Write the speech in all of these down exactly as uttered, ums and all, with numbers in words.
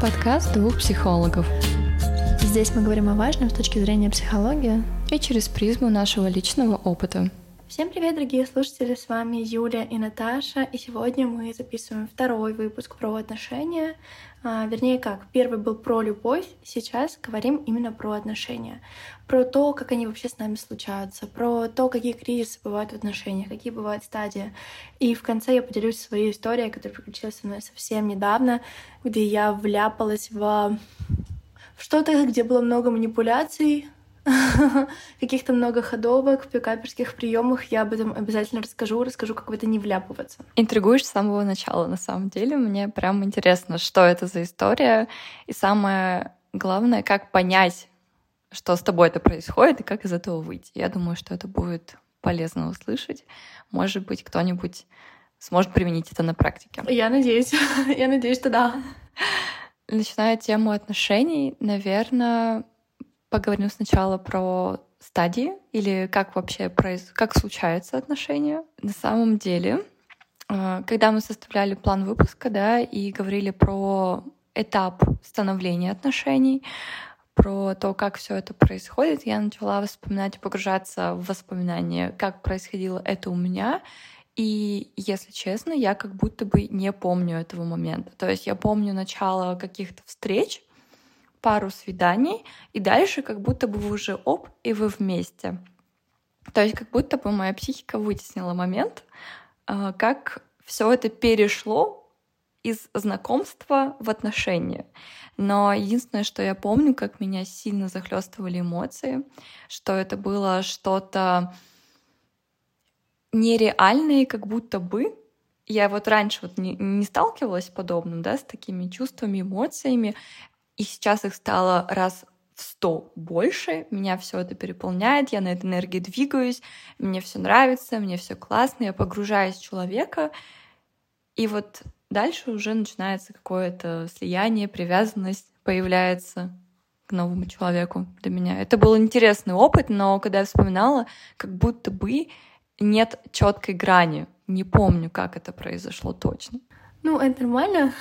Подкаст двух психологов. Здесь мы говорим о важном с точки зрения психологии и через призму нашего личного опыта. Всем привет, дорогие слушатели, с вами Юля и Наташа, и сегодня мы записываем второй выпуск про отношения, а, вернее как, первый был про любовь, сейчас говорим именно про отношения, про то, как они вообще с нами случаются, про то, какие кризисы бывают в отношениях, какие бывают стадии, и в конце я поделюсь своей историей, которая приключилась со мной совсем недавно, где я вляпалась в, в что-то, где было много манипуляций, каких-то много ходовок, пикаперских приемах. Я об этом обязательно расскажу, расскажу, как в это не вляпываться. Интригуешь с самого начала, на самом деле. Мне прям интересно, что это за история. И самое главное, как понять, что с тобой это происходит и как из этого выйти. Я думаю, что это будет полезно услышать. Может быть, кто-нибудь сможет применить это на практике. Я надеюсь. Я надеюсь, что да. Начиная тему отношений, наверное... Поговорим сначала про стадии или как вообще произ... как случаются отношения. На самом деле, когда мы составляли план выпуска, да, и говорили про этап становления отношений, про то, как все это происходит, я начала вспоминать, погружаться в воспоминания, как происходило это у меня. И, если честно, я как будто бы не помню этого момента. То есть я помню начало каких-то встреч, пару свиданий, и дальше как будто бы вы уже оп, и вы вместе. То есть как будто бы моя психика вытеснила момент, как все это перешло из знакомства в отношения. Но единственное, что я помню, как меня сильно захлестывали эмоции, что это было что-то нереальное, как будто бы. Я вот раньше вот не, не сталкивалась с подобным, да, с такими чувствами, эмоциями, и сейчас их стало раз в сто больше. Меня все это переполняет, я на этой энергии двигаюсь, мне все нравится, мне все классно, я погружаюсь в человека. И вот дальше уже начинается какое-то слияние, привязанность появляется к новому человеку для меня. Это был интересный опыт, но когда я вспоминала, как будто бы нет четкой грани. Не помню, как это произошло точно. Ну, это нормально.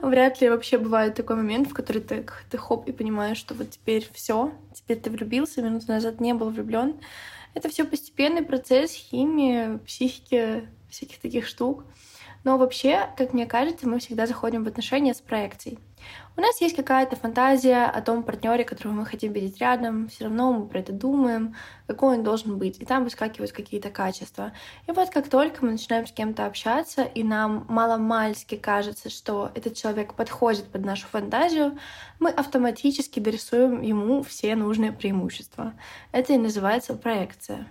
Вряд ли вообще бывает такой момент, в который ты, ты хоп и понимаешь, что вот теперь все, теперь ты влюбился, минуту назад не был влюблен. Это все постепенный процесс химии, психики, всяких таких штук. Но вообще, как мне кажется, мы всегда заходим в отношения с проекцией. У нас есть какая-то фантазия о том партнере, которого мы хотим видеть рядом, все равно мы про это думаем, какой он должен быть, и там выскакивают какие-то качества. И вот как только мы начинаем с кем-то общаться, и нам маломальски кажется, что этот человек подходит под нашу фантазию, мы автоматически дорисуем ему все нужные преимущества. Это и называется проекция.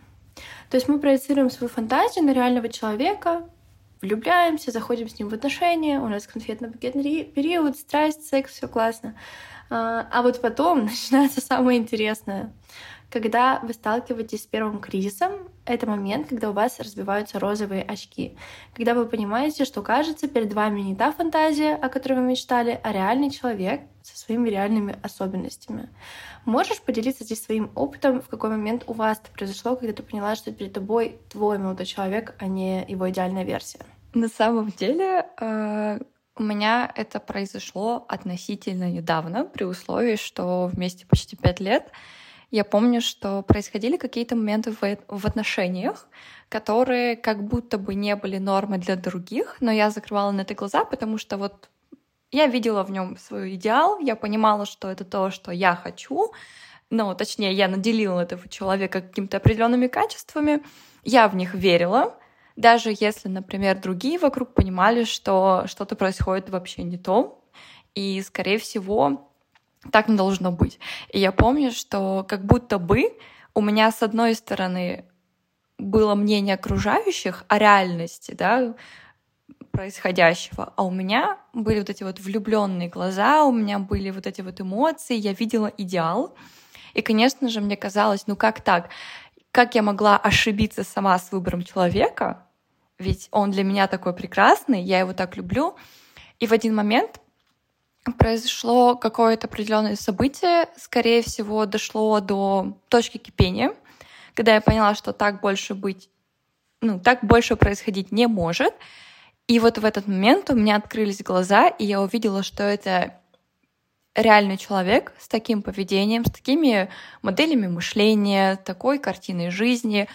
То есть мы проецируем свою фантазию на реального человека, влюбляемся, заходим с ним в отношения, у нас конфетно-букетный период, страсть, секс, все классно. А вот потом начинается самое интересное. Когда вы сталкиваетесь с первым кризисом, это момент, когда у вас разбиваются розовые очки. Когда вы понимаете, что, кажется, перед вами не та фантазия, о которой вы мечтали, а реальный человек со своими реальными особенностями. Можешь поделиться здесь своим опытом, в какой момент у вас это произошло, когда ты поняла, что перед тобой твой молодой человек, а не его идеальная версия? На самом деле у меня это произошло относительно недавно, при условии, что вместе почти пять лет. Я помню, что происходили какие-то моменты в отношениях, которые как будто бы не были нормой для других, но я закрывала на это глаза, потому что вот я видела в нем свой идеал, я понимала, что это то, что я хочу, ну, точнее, я наделила этого человека какими-то определенными качествами, я в них верила, даже если, например, другие вокруг понимали, что что-то происходит вообще не то, и, скорее всего, так не должно быть. И я помню, что как будто бы у меня, с одной стороны, было мнение окружающих о реальности, да, происходящего, а у меня были вот эти вот влюбленные глаза, у меня были вот эти вот эмоции, я видела идеал. И, конечно же, мне казалось, ну как так? Как я могла ошибиться сама с выбором человека? Ведь он для меня такой прекрасный, я его так люблю. И в один момент произошло какое-то определенное событие, скорее всего, дошло до точки кипения, когда я поняла, что так больше быть, ну, так больше происходить не может. И вот в этот момент у меня открылись глаза, и я увидела, что это реальный человек с таким поведением, с такими моделями мышления, такой картиной жизни,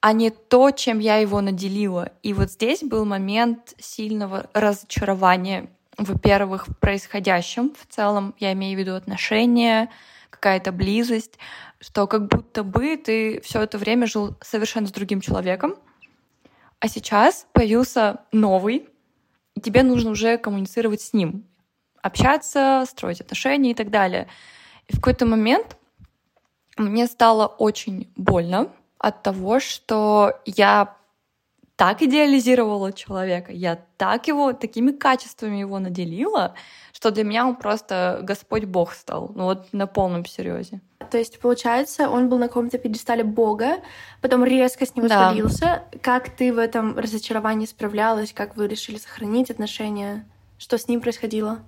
а не то, чем я его наделила. И вот здесь был момент сильного разочарования, во-первых, в происходящем в целом, я имею в виду отношения, какая-то близость, что как будто бы ты все это время жил совершенно с другим человеком, а сейчас появился новый, и тебе нужно уже коммуницировать с ним, общаться, строить отношения и так далее. И в какой-то момент мне стало очень больно от того, что я так идеализировала человека, я так его, такими качествами его наделила, что для меня он просто Господь Бог стал, ну вот на полном серьезе. То есть, получается, он был на каком-то пьедестале Бога, потом резко с ним да. свалился. Как ты в этом разочаровании справлялась? Как вы решили сохранить отношения? Что с ним происходило?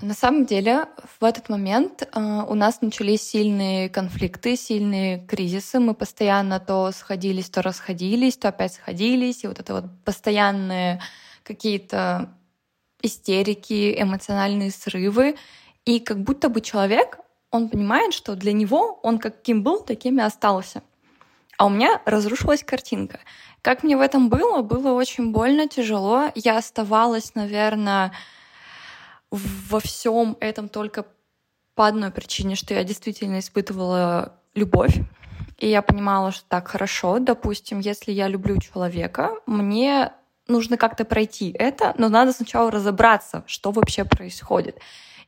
На самом деле, в этот момент э, у нас начались сильные конфликты, сильные кризисы. Мы постоянно то сходились, то расходились, то опять сходились. И вот это вот постоянные какие-то истерики, эмоциональные срывы. И как будто бы человек, он понимает, что для него он каким был, таким и остался. А у меня разрушилась картинка. Как мне в этом было? Было очень больно, тяжело. Я оставалась, наверное, во всем этом только по одной причине, что я действительно испытывала любовь. И я понимала, что так, хорошо, допустим, если я люблю человека, мне нужно как-то пройти это, но надо сначала разобраться, что вообще происходит.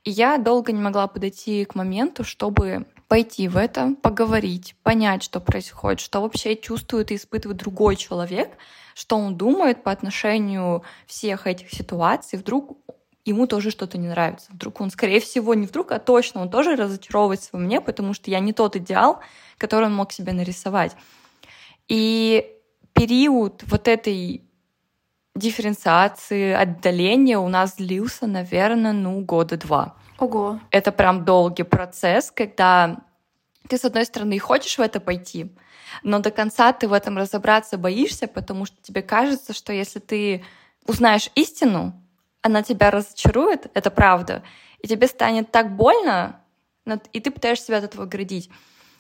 И я долго не могла подойти к моменту, чтобы пойти в это, поговорить, понять, что происходит, что вообще чувствует и испытывает другой человек, что он думает по отношению всех этих ситуаций. Вдруг ему тоже что-то не нравится. Вдруг он, скорее всего, не вдруг, а точно, он тоже разочаровывается во мне, потому что я не тот идеал, который он мог себе нарисовать. И период вот этой дифференциации, отдаления у нас длился, наверное, ну, года два. Ого! Это прям долгий процесс, когда ты, с одной стороны, хочешь в это пойти, но до конца ты в этом разобраться боишься, потому что тебе кажется, что если ты узнаешь истину, она тебя разочарует, это правда, и тебе станет так больно, и ты пытаешься себя от этого оградить.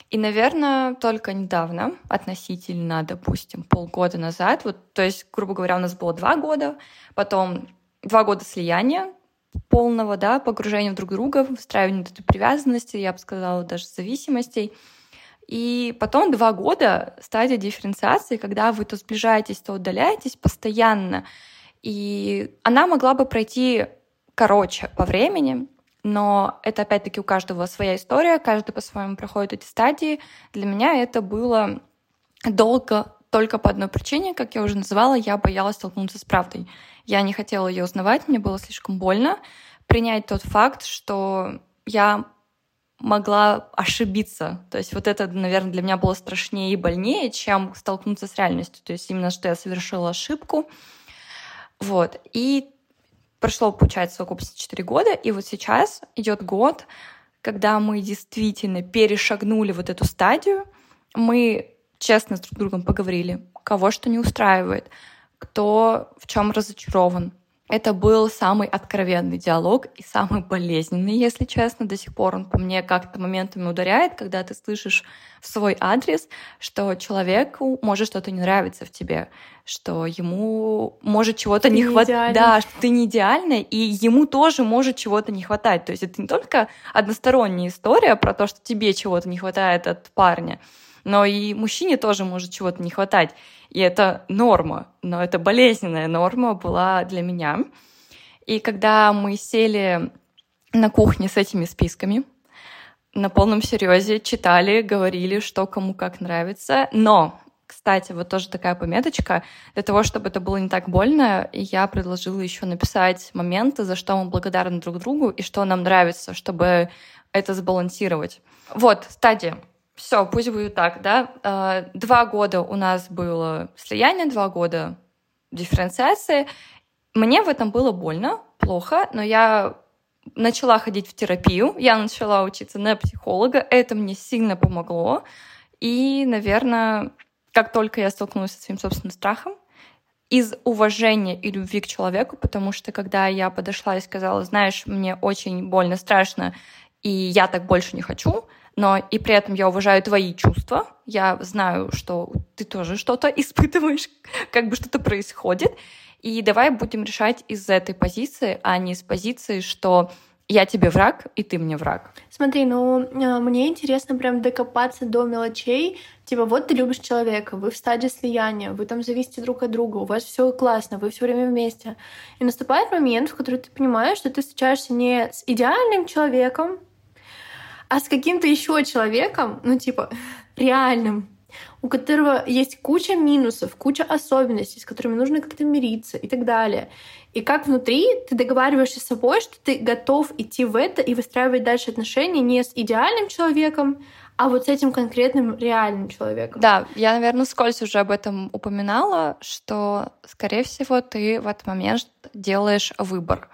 И, наверное, только недавно, относительно, допустим, полгода назад, вот, то есть, грубо говоря, у нас было два года, потом два года слияния полного, да, погружения в друг друга, выстраивания этой привязанности, я бы сказала, даже зависимостей. И потом два года стадия дифференциации, когда вы то сближаетесь, то удаляетесь постоянно. И она могла бы пройти короче по времени, но это опять-таки у каждого своя история, каждый по-своему проходит эти стадии. Для меня это было долго только по одной причине, как я уже называла, я боялась столкнуться с правдой. Я не хотела ее узнавать, мне было слишком больно принять тот факт, что я могла ошибиться. То есть вот это, наверное, для меня было страшнее и больнее, чем столкнуться с реальностью. То есть именно что я совершила ошибку. Вот, и прошло, получается, около четыре года, и вот сейчас идет год, когда мы действительно перешагнули вот эту стадию, мы честно с друг другом поговорили, кого что не устраивает, кто в чем разочарован. Это был самый откровенный диалог и самый болезненный, если честно. До сих пор он по мне как-то моментами ударяет, когда ты слышишь в свой адрес, что человеку может что-то не нравиться в тебе, что ему может чего-то не хватать. Да, что ты не идеальна, и ему тоже может чего-то не хватать. То есть это не только односторонняя история про то, что тебе чего-то не хватает от парня, но и мужчине тоже может чего-то не хватать. И это норма, но это болезненная норма была для меня. И когда мы сели на кухне с этими списками, на полном серьезе читали, говорили, что кому как нравится. Но, кстати, вот тоже такая пометочка, для того, чтобы это было не так больно, я предложила еще написать моменты, за что мы благодарны друг другу и что нам нравится, чтобы это сбалансировать. Вот, стадия. Все, пусть будет так, да. Два года у нас было слияние, два года дифференциации. Мне в этом было больно, плохо, но я начала ходить в терапию, я начала учиться на психолога, это мне сильно помогло. И, наверное, как только я столкнулась со своим собственным страхом, из уважения и любви к человеку, потому что когда я подошла и сказала, знаешь, мне очень больно, страшно, и я так больше не хочу, но и при этом я уважаю твои чувства, я знаю, что ты тоже что-то испытываешь, как бы что-то происходит, и давай будем решать из этой позиции, а не из позиции, что я тебе враг, и ты мне враг. Смотри, ну, мне интересно прям докопаться до мелочей. Типа, вот ты любишь человека, вы в стадии слияния, вы там зависите друг от друга, у вас все классно, вы все время вместе. И наступает момент, в который ты понимаешь, что ты встречаешься не с идеальным человеком, а с каким-то еще человеком, ну, типа, реальным, у которого есть куча минусов, куча особенностей, с которыми нужно как-то мириться и так далее. И как внутри ты договариваешься с собой, что ты готов идти в это и выстраивать дальше отношения не с идеальным человеком, а вот с этим конкретным реальным человеком. Да, я, наверное, вскользь уже об этом упоминала, что, скорее всего, ты в этот момент делаешь выбор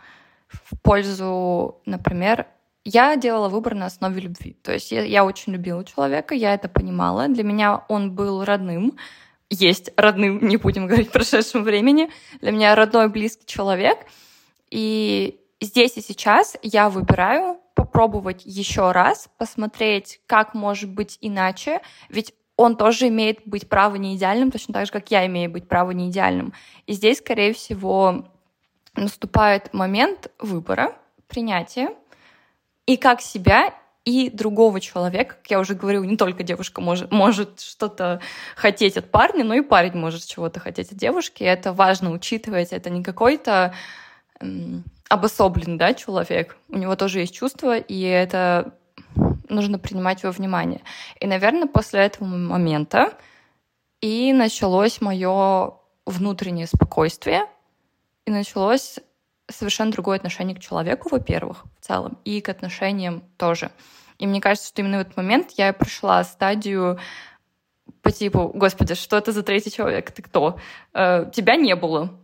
в пользу, например, я делала выбор на основе любви. То есть я, я очень любила человека, я это понимала. Для меня он был родным, есть родным, не будем говорить в прошедшем времени. Для меня родной, близкий человек. И здесь и сейчас я выбираю попробовать еще раз, посмотреть, как может быть иначе. Ведь он тоже имеет быть право не идеальным, точно так же, как я имею быть право не идеальным. И здесь, скорее всего, наступает момент выбора, принятия, и как себя, и другого человека. Как я уже говорила, не только девушка может, может что-то хотеть от парня, но и парень может чего-то хотеть от девушки. И это важно учитывать. Это не какой-то эм, обособленный, да, человек. У него тоже есть чувства, и это нужно принимать во внимание. И, наверное, после этого момента и началось мое внутреннее спокойствие, и началось совершенно другое отношение к человеку, во-первых, в целом, и к отношениям тоже. И мне кажется, что именно в этот момент я прошла стадию по типу, господи, что это за третий человек? Ты кто? Э, тебя не было.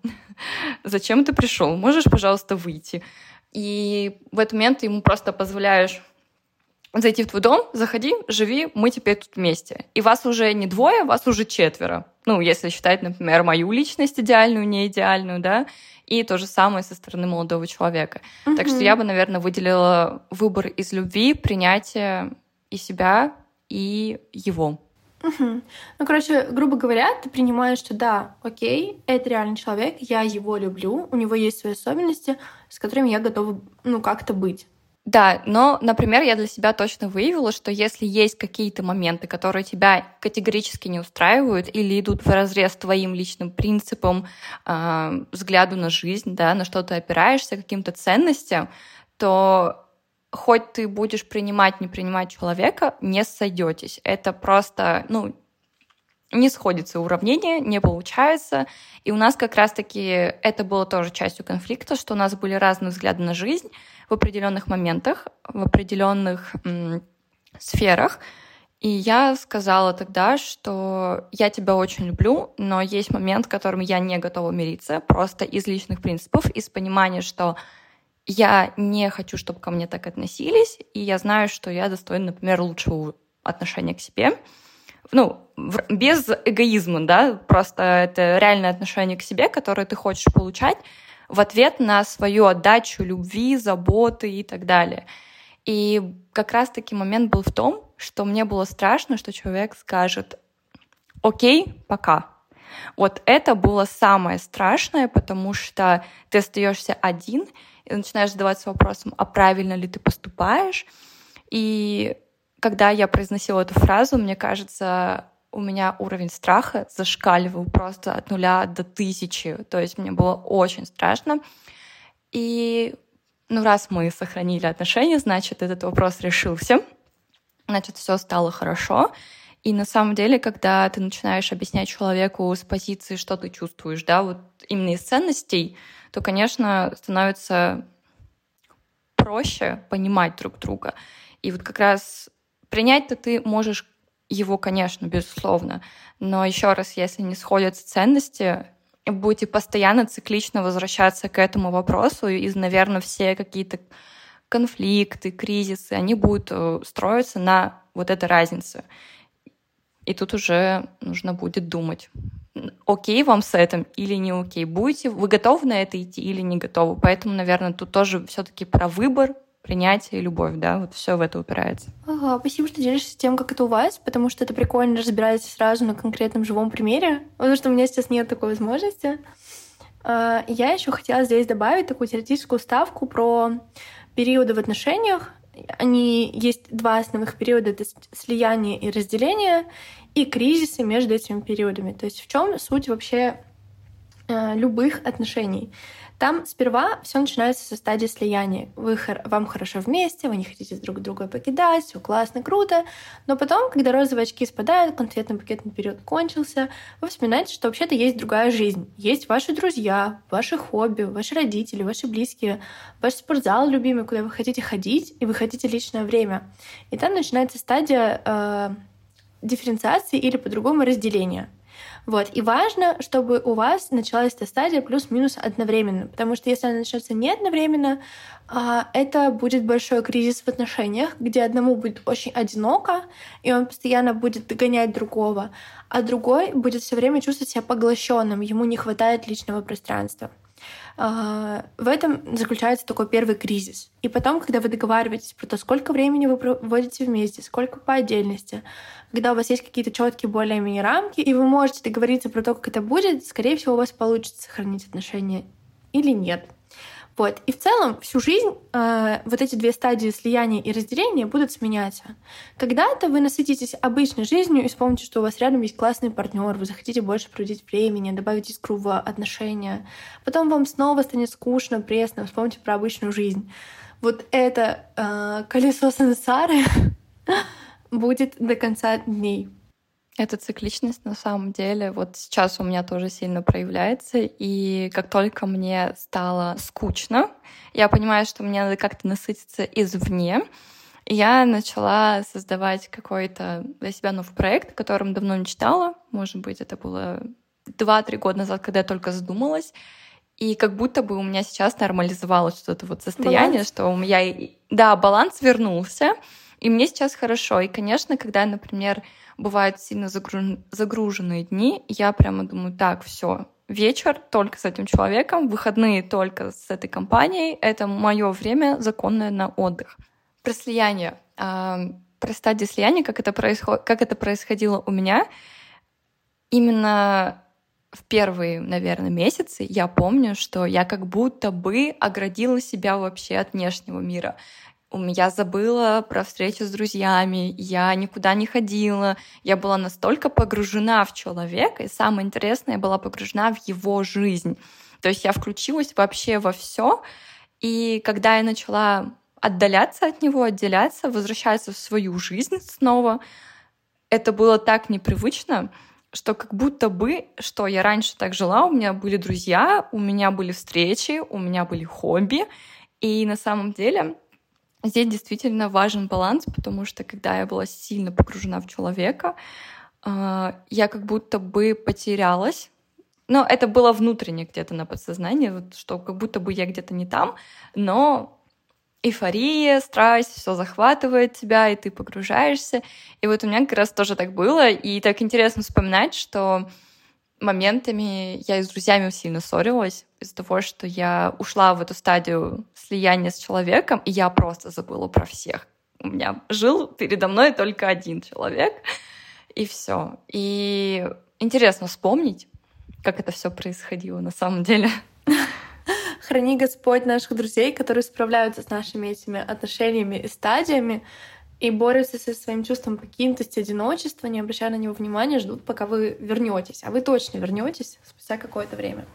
Зачем ты пришел? Можешь, пожалуйста, выйти? И в этот момент ты ему просто позволяешь зайти в твой дом, заходи, живи, мы теперь тут вместе. И вас уже не двое, вас уже четверо. Ну, если считать, например, мою личность идеальную, не идеальную, да, и то же самое со стороны молодого человека. Mm-hmm. Так что я бы, наверное, выделила выбор из любви, принятия и себя, и его. Mm-hmm. Ну, короче, грубо говоря, ты принимаешь, что да, окей, это реальный человек, я его люблю, у него есть свои особенности, с которыми я готова, ну, как-то быть. Да, но, например, я для себя точно выявила, что если есть какие-то моменты, которые тебя категорически не устраивают или идут вразрез с твоим личным принципом, э, взгляду на жизнь, да, на что ты опираешься, каким-то ценностям, то хоть ты будешь принимать, не принимать человека, не сойдетесь. Это просто, ну, не сходится уравнение, не получается. И у нас как раз-таки это было тоже частью конфликта, что у нас были разные взгляды на жизнь в определенных моментах, в определенных м- сферах. И я сказала тогда, что я тебя очень люблю, но есть момент, с которым я не готова мириться, просто из личных принципов, из понимания, что я не хочу, чтобы ко мне так относились, и я знаю, что я достойна, например, лучшего отношения к себе. Ну, без эгоизма, да, просто это реальное отношение к себе, которое ты хочешь получать в ответ на свою отдачу любви, заботы и так далее. И как раз-таки момент был в том, что мне было страшно, что человек скажет «Окей, пока». Вот это было самое страшное, потому что ты остаешься один и начинаешь задаваться вопросом, а правильно ли ты поступаешь, и когда я произносила эту фразу, мне кажется, у меня уровень страха зашкаливал просто от нуля до тысячи. То есть мне было очень страшно. И ну, раз мы сохранили отношения, значит, этот вопрос решился. Значит, все стало хорошо. И на самом деле, когда ты начинаешь объяснять человеку с позиции, что ты чувствуешь, да, вот именно из ценностей, то, конечно, становится проще понимать друг друга. И вот как раз принять-то ты можешь его, конечно, безусловно, но еще раз, если не сходятся ценности, будете постоянно циклично возвращаться к этому вопросу, и, наверное, все какие-то конфликты, кризисы, они будут строиться на вот этой разнице. И тут уже нужно будет думать, окей вам с этим или не окей. Будете, вы готовы на это идти или не готовы? Поэтому, наверное, тут тоже все-таки про выбор, принятие и любовь, да, вот все в это упирается. Ага, спасибо, что делишься тем, как это у вас, потому что это прикольно разбирать сразу на конкретном живом примере, потому что у меня сейчас нет такой возможности. Я еще хотела здесь добавить такую теоретическую ставку про периоды в отношениях. Они есть два основных периода: это слияние и разделение, и кризисы между этими периодами. То есть в чем суть вообще э, любых отношений? Там сперва все начинается со стадии слияния. Вы хор- вам хорошо вместе, вы не хотите друг друга покидать, все классно, круто. Но потом, когда розовые очки спадают, конфетно-пакетный период кончился, вы вспоминаете, что вообще-то есть другая жизнь. Есть ваши друзья, ваши хобби, ваши родители, ваши близкие, ваш спортзал любимый, куда вы хотите ходить, и вы хотите личное время. И там начинается стадия э, дифференциации или по-другому разделения. Вот. И важно, чтобы у вас началась эта стадия плюс-минус одновременно, потому что если она начнется не одновременно, это будет большой кризис в отношениях, где одному будет очень одиноко, и он постоянно будет догонять другого, а другой будет все время чувствовать себя поглощенным, ему не хватает личного пространства. В этом заключается такой первый кризис. И потом, когда вы договариваетесь про то, сколько времени вы проводите вместе, сколько по отдельности, когда у вас есть какие-то четкие более-менее рамки, и вы можете договориться про то, как это будет, скорее всего, у вас получится сохранить отношения или нет. Вот. И в целом всю жизнь э, вот эти две стадии слияния и разделения будут сменяться. Когда-то вы насытитесь обычной жизнью и вспомните, что у вас рядом есть классный партнер, вы захотите больше проводить времени, добавить искру в отношения. Потом вам снова станет скучно, пресно, вспомните про обычную жизнь. Вот это э, колесо сансары будет до конца дней. Эта цикличность, на самом деле, вот сейчас у меня тоже сильно проявляется, и как только мне стало скучно, я понимаю, что мне надо как-то насытиться извне, и я начала создавать какой-то для себя новый проект, о котором давно не читала, может быть, это было два-три года назад, когда я только задумалась, и как будто бы у меня сейчас нормализовалось что-то вот состояние, баланс. Что у меня, да, баланс вернулся, и мне сейчас хорошо. И, конечно, когда, например, бывают сильно загруженные дни, я прямо думаю, так, все, вечер только с этим человеком, выходные только с этой компанией, это мое время законное на отдых. Про слияние, про стадию слияния, как это происход... как это происходило у меня, именно в первые, наверное, месяцы я помню, что я как будто бы оградила себя вообще от внешнего мира. Я забыла про встречу с друзьями, я никуда не ходила, я была настолько погружена в человека, и самое интересное, я была погружена в его жизнь. То есть я включилась вообще во все, и когда я начала отдаляться от него, отделяться, возвращаться в свою жизнь снова, это было так непривычно, что как будто бы, что я раньше так жила, у меня были друзья, у меня были встречи, у меня были хобби, и на самом деле... Здесь действительно важен баланс, потому что когда я была сильно погружена в человека, я как будто бы потерялась. Но это было внутренне где-то на подсознании, что как будто бы я где-то не там, но эйфория, страсть, все захватывает тебя, и ты погружаешься. И вот у меня как раз тоже так было. И так интересно вспоминать, что моментами я и с друзьями сильно ссорилась из-за того, что я ушла в эту стадию слияния с человеком, и я просто забыла про всех. У меня жил передо мной только один человек, и все. И интересно вспомнить, как это все происходило на самом деле. Храни Господь наших друзей, которые справляются с нашими этими отношениями и стадиями, и борются со своим чувством покинутости, одиночества, не обращая на него внимания, ждут, пока вы вернетесь. А вы точно вернетесь спустя какое-то время.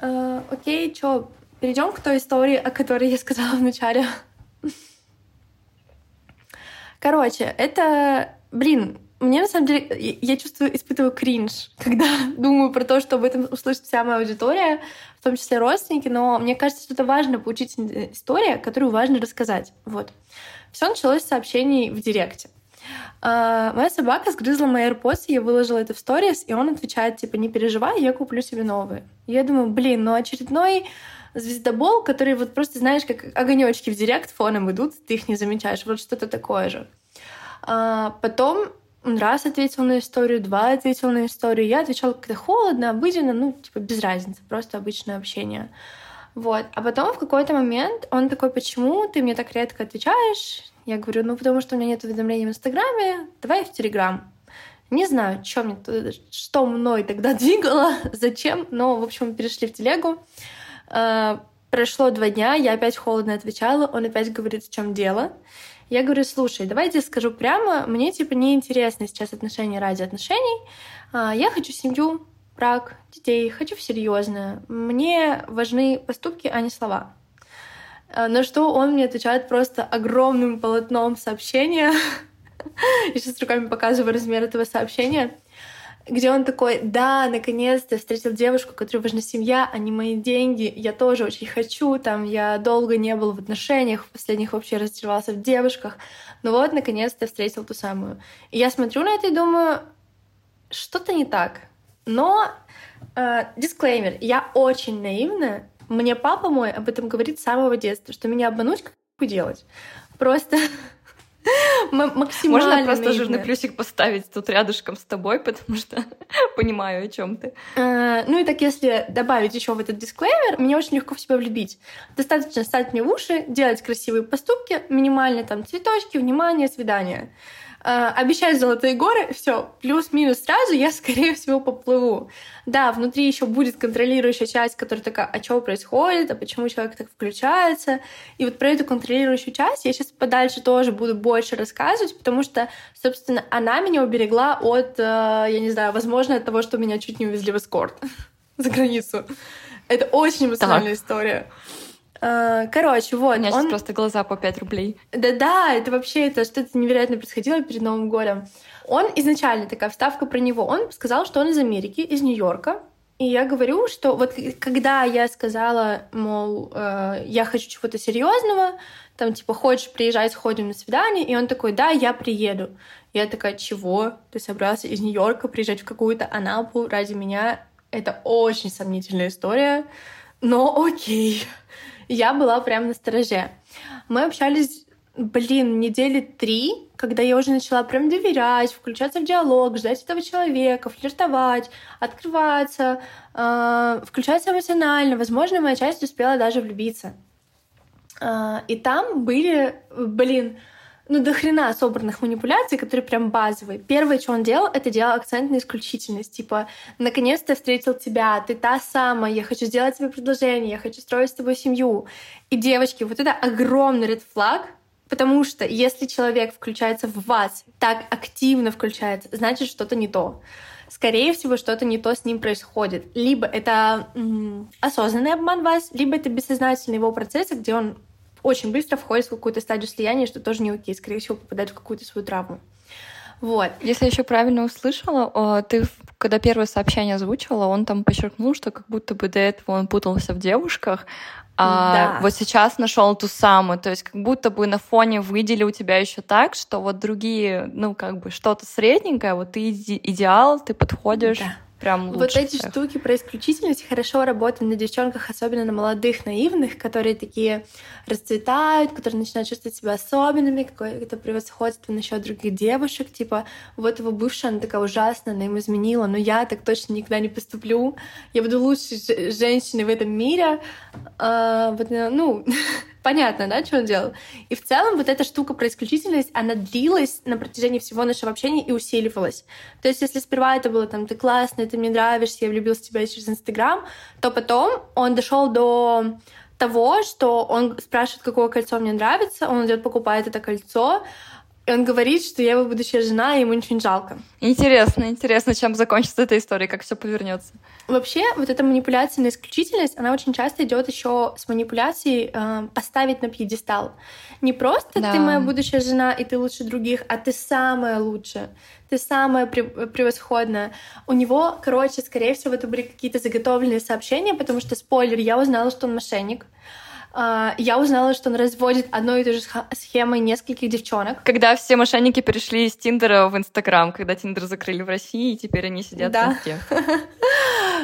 Э, окей, что, перейдем к той истории, о которой я сказала вначале. Короче, это, блин, мне на самом деле, я чувствую, испытываю кринж, когда думаю про то, что об этом услышит вся моя аудитория, в том числе родственники, но мне кажется, что это важно, поучительная история, которую важно рассказать. Вот. Все началось с сообщений в директе. Моя собака сгрызла мои AirPods, я выложила это в сторис, и он отвечает, типа, не переживай, я куплю себе новые. Я думаю, блин, ну очередной звездобол, который вот просто, знаешь, как огонечки в директ фоном идут, ты их не замечаешь, вот что-то такое же. Потом раз ответил на историю, два ответил на историю. Я отвечала как-то холодно, обыденно, ну, типа, без разницы, просто обычное общение. Вот. А потом в какой-то момент он такой: почему ты мне так редко отвечаешь? Я говорю: ну, потому что у меня нет уведомлений в Инстаграме, давай в Телеграм. Не знаю, чё мне, что мной тогда двигало, зачем, но, в общем, перешли в Телегу. Прошло два дня, я опять холодно отвечала, он опять говорит: в чем дело. Я говорю: слушай, давай я тебе скажу прямо, мне, типа, неинтересны сейчас отношения ради отношений. Я хочу семью, брак, детей, хочу серьезное. Мне важны поступки, а не слова. На что он мне отвечает просто огромным полотном сообщения. Я сейчас руками показываю размер этого сообщения, где он такой: да, наконец-то встретил девушку, которой важна семья, а не мои деньги. Я тоже очень хочу, там, я долго не был в отношениях, в последних вообще разочаровался в девушках. Ну вот, наконец-то встретил ту самую. И я смотрю на это и думаю, что-то не так. Но, э, дисклеймер, я очень наивная. Мне папа мой об этом говорит с самого детства, что меня обмануть, как хуй делать. Просто... Максимально. Можно просто жирный плюсик поставить тут рядышком с тобой, потому что понимаю, о чем ты. А, ну и так, если добавить еще в этот дисклеймер, мне очень легко в себя влюбить. Достаточно стать мне в уши, делать красивые поступки, минимальные там цветочки, внимание, свидания. А, обещать золотые горы, все, плюс-минус сразу я, скорее всего, поплыву. Да, внутри еще будет контролирующая часть, которая такая: а что происходит, а почему человек так включается. И вот про эту контролирующую часть я сейчас подальше тоже буду больше рассказывать, потому что, собственно, она меня уберегла от, я не знаю, возможно, от того, что меня чуть не увезли в эскорт за границу. Это очень эмоциональная история. Короче, вот. У меня он... сейчас просто глаза по пять рублей. Да-да, это вообще это что-то невероятное происходило перед Новым годом. Он изначально, такая вставка про него, он сказал, что он из Америки, из Нью-Йорка. И я говорю, что вот когда я сказала, мол, э, я хочу чего-то серьезного, там типа: хочешь, приезжай, сходим на свидание. И он такой: да, я приеду. Я такая: чего? Ты собрался из Нью-Йорка приезжать в какую-то Анапу ради меня? Это очень сомнительная история, но окей. Я была прям на стороже. Мы общались, блин, недели три, когда я уже начала прям доверять, включаться в диалог, ждать этого человека, флиртовать, открываться, э, включаться эмоционально. Возможно, моя часть успела даже влюбиться. Э, и там были, блин, ну до хрена собранных манипуляций, которые прям базовые. Первое, что он делал, это делал акцент на исключительность. Типа: наконец-то встретил тебя, ты та самая, я хочу сделать тебе предложение, я хочу строить с тобой семью. И, девочки, вот это огромный ред флаг, потому что если человек включается в вас, так активно включается, значит, что-то не то. Скорее всего, что-то не то с ним происходит. Либо это м- осознанный обман вас, либо это бессознательный его процесс, где он очень быстро входит в какую-то стадию слияния, что тоже не окей. Скорее всего, попадает в какую-то свою травму. Вот. Если я еще правильно услышала, ты, когда первое сообщение озвучивала, он там подчеркнул, что как будто бы до этого он путался в девушках, а да, вот сейчас нашел ту самую. То есть как будто бы на фоне выделил тебя еще так, что вот другие, ну как бы что-то средненькое, вот ты идеал, ты подходишь... Да. Прям лучше вот эти всех штуки про исключительность хорошо работают на девчонках, особенно на молодых, наивных, которые такие расцветают, которые начинают чувствовать себя особенными, какое-то превосходство насчет других девушек, типа: вот его бывшая, она такая ужасная, она им изменила, но я так точно никогда не поступлю, я буду лучшей ж- женщиной в этом мире. А, вот, ну, понятно, да, что он делал. И в целом вот эта штука про исключительность, она длилась на протяжении всего нашего общения и усиливалась. То есть если сперва это было там: ты классная, ты мне нравишься, я влюбился в тебя через Инстаграм, то потом он дошел до того, что он спрашивает, какое кольцо мне нравится, он идет покупает это кольцо, и он говорит, что я его будущая жена, и ему ничего не жалко. Интересно, интересно, чем закончится эта история, как все повернется. Вообще, вот эта манипуляция на исключительность, она очень часто идет еще с манипуляцией э, поставить на пьедестал. Не просто да. ты моя будущая жена, и ты лучше других, а ты самая лучшая, ты самая превосходная. У него, короче, скорее всего, это были какие-то заготовленные сообщения, потому что, спойлер, я узнала, что он мошенник. Я узнала, что он разводит одной и той же схемой нескольких девчонок. Когда все мошенники перешли из Тиндера в Инстаграм, когда Тиндер закрыли в России, и теперь они сидят да. в Инсте.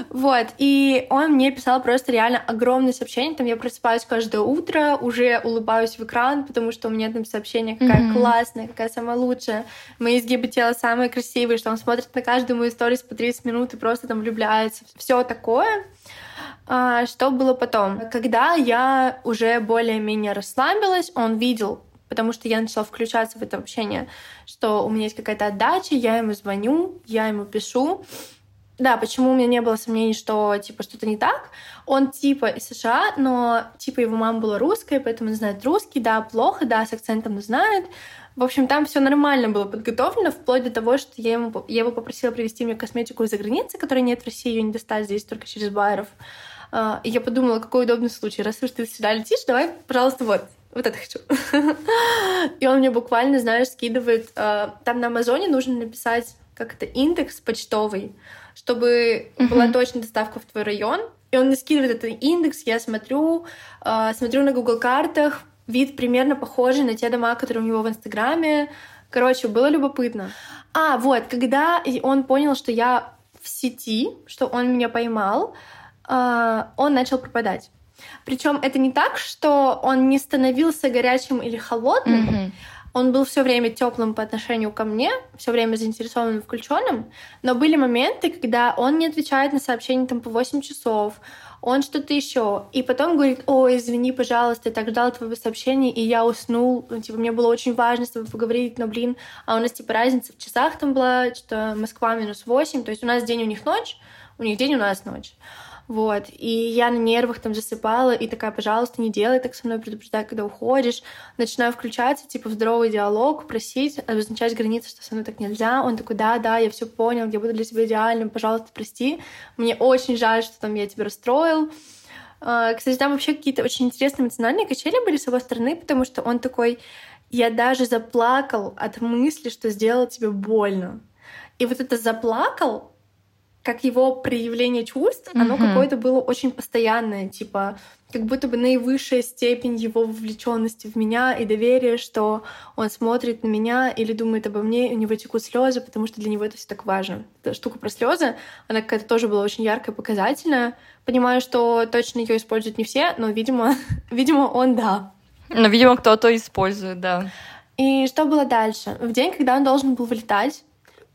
Вот. И он мне писал просто реально огромное сообщение. Там я просыпаюсь каждое утро, уже улыбаюсь в экран, потому что у меня там сообщение, какая mm-hmm. классная, какая самая лучшая. Мои изгибы тела самые красивые, что он смотрит на каждую мою сторис по тридцать минут и просто там влюбляется. Все такое. А что было потом? Когда я уже более-менее расслабилась, он видел, потому что я начала включаться в это общение, что у меня есть какая-то отдача, я ему звоню, я ему пишу. Да, почему у меня не было сомнений, что типа что-то не так. Он типа из США, но типа его мама была русская, поэтому знает русский, да, плохо, да, с акцентом, но знает. В общем, там все нормально было подготовлено, вплоть до того, что я, ему, я его попросила привезти мне косметику из-за границы, которой нет в России, ее не достать здесь только через байеров. И я подумала, какой удобный случай. Раз уж ты сюда летишь, давай, пожалуйста, вот. Вот это хочу. И он мне буквально, знаешь, скидывает... Там на Амазоне нужно написать как-то индекс почтовый, чтобы mm-hmm. была точная доставка в твой район. И он мне скидывает этот индекс, я смотрю, смотрю на Google картах, вид примерно похожий на те дома, которые у него в Инстаграме. Короче, было любопытно. А, вот, когда он понял, что я в сети, что он меня поймал, он начал пропадать. Причем это не так, что он не становился горячим или холодным. Mm-hmm. Он был все время теплым по отношению ко мне, все время заинтересованным, включенным. Но были моменты, когда он не отвечает на сообщения там по восемь часов, он что-то еще. И потом говорит: ой, извини, пожалуйста, я так ждал твоего сообщения, и я уснул. Ну, типа, мне было очень важно с тобой поговорить, но блин, а у нас типа разница в часах там была, что Москва минус восемь. То есть у нас день, у них ночь, у них день, у нас ночь. Вот, и я на нервах там засыпала, и такая: пожалуйста, не делай так со мной, предупреждай, когда уходишь. Начинаю включаться, типа, в здоровый диалог, просить, обозначать границы, что со мной так нельзя. Он такой: да, да, я все понял, я буду для тебя идеальным, пожалуйста, прости. Мне очень жаль, что там я тебя расстроил. Кстати, там вообще какие-то очень интересные эмоциональные качели были с его стороны, потому что он такой: я даже заплакал от мысли, что сделал тебе больно. И вот это «заплакал», как его проявление чувств, оно mm-hmm. какое-то было очень постоянное, типа, как будто бы наивысшая степень его вовлеченности в меня и доверия, что он смотрит на меня или думает обо мне, и у него текут слезы, потому что для него это все так важно. Эта штука про слезы, она какая-то тоже была очень яркая, показательная. Понимаю, что точно ее используют не все, но, видимо, видимо, он да. Но, видимо, кто-то использует, да. И что было дальше? В день, когда он должен был вылетать,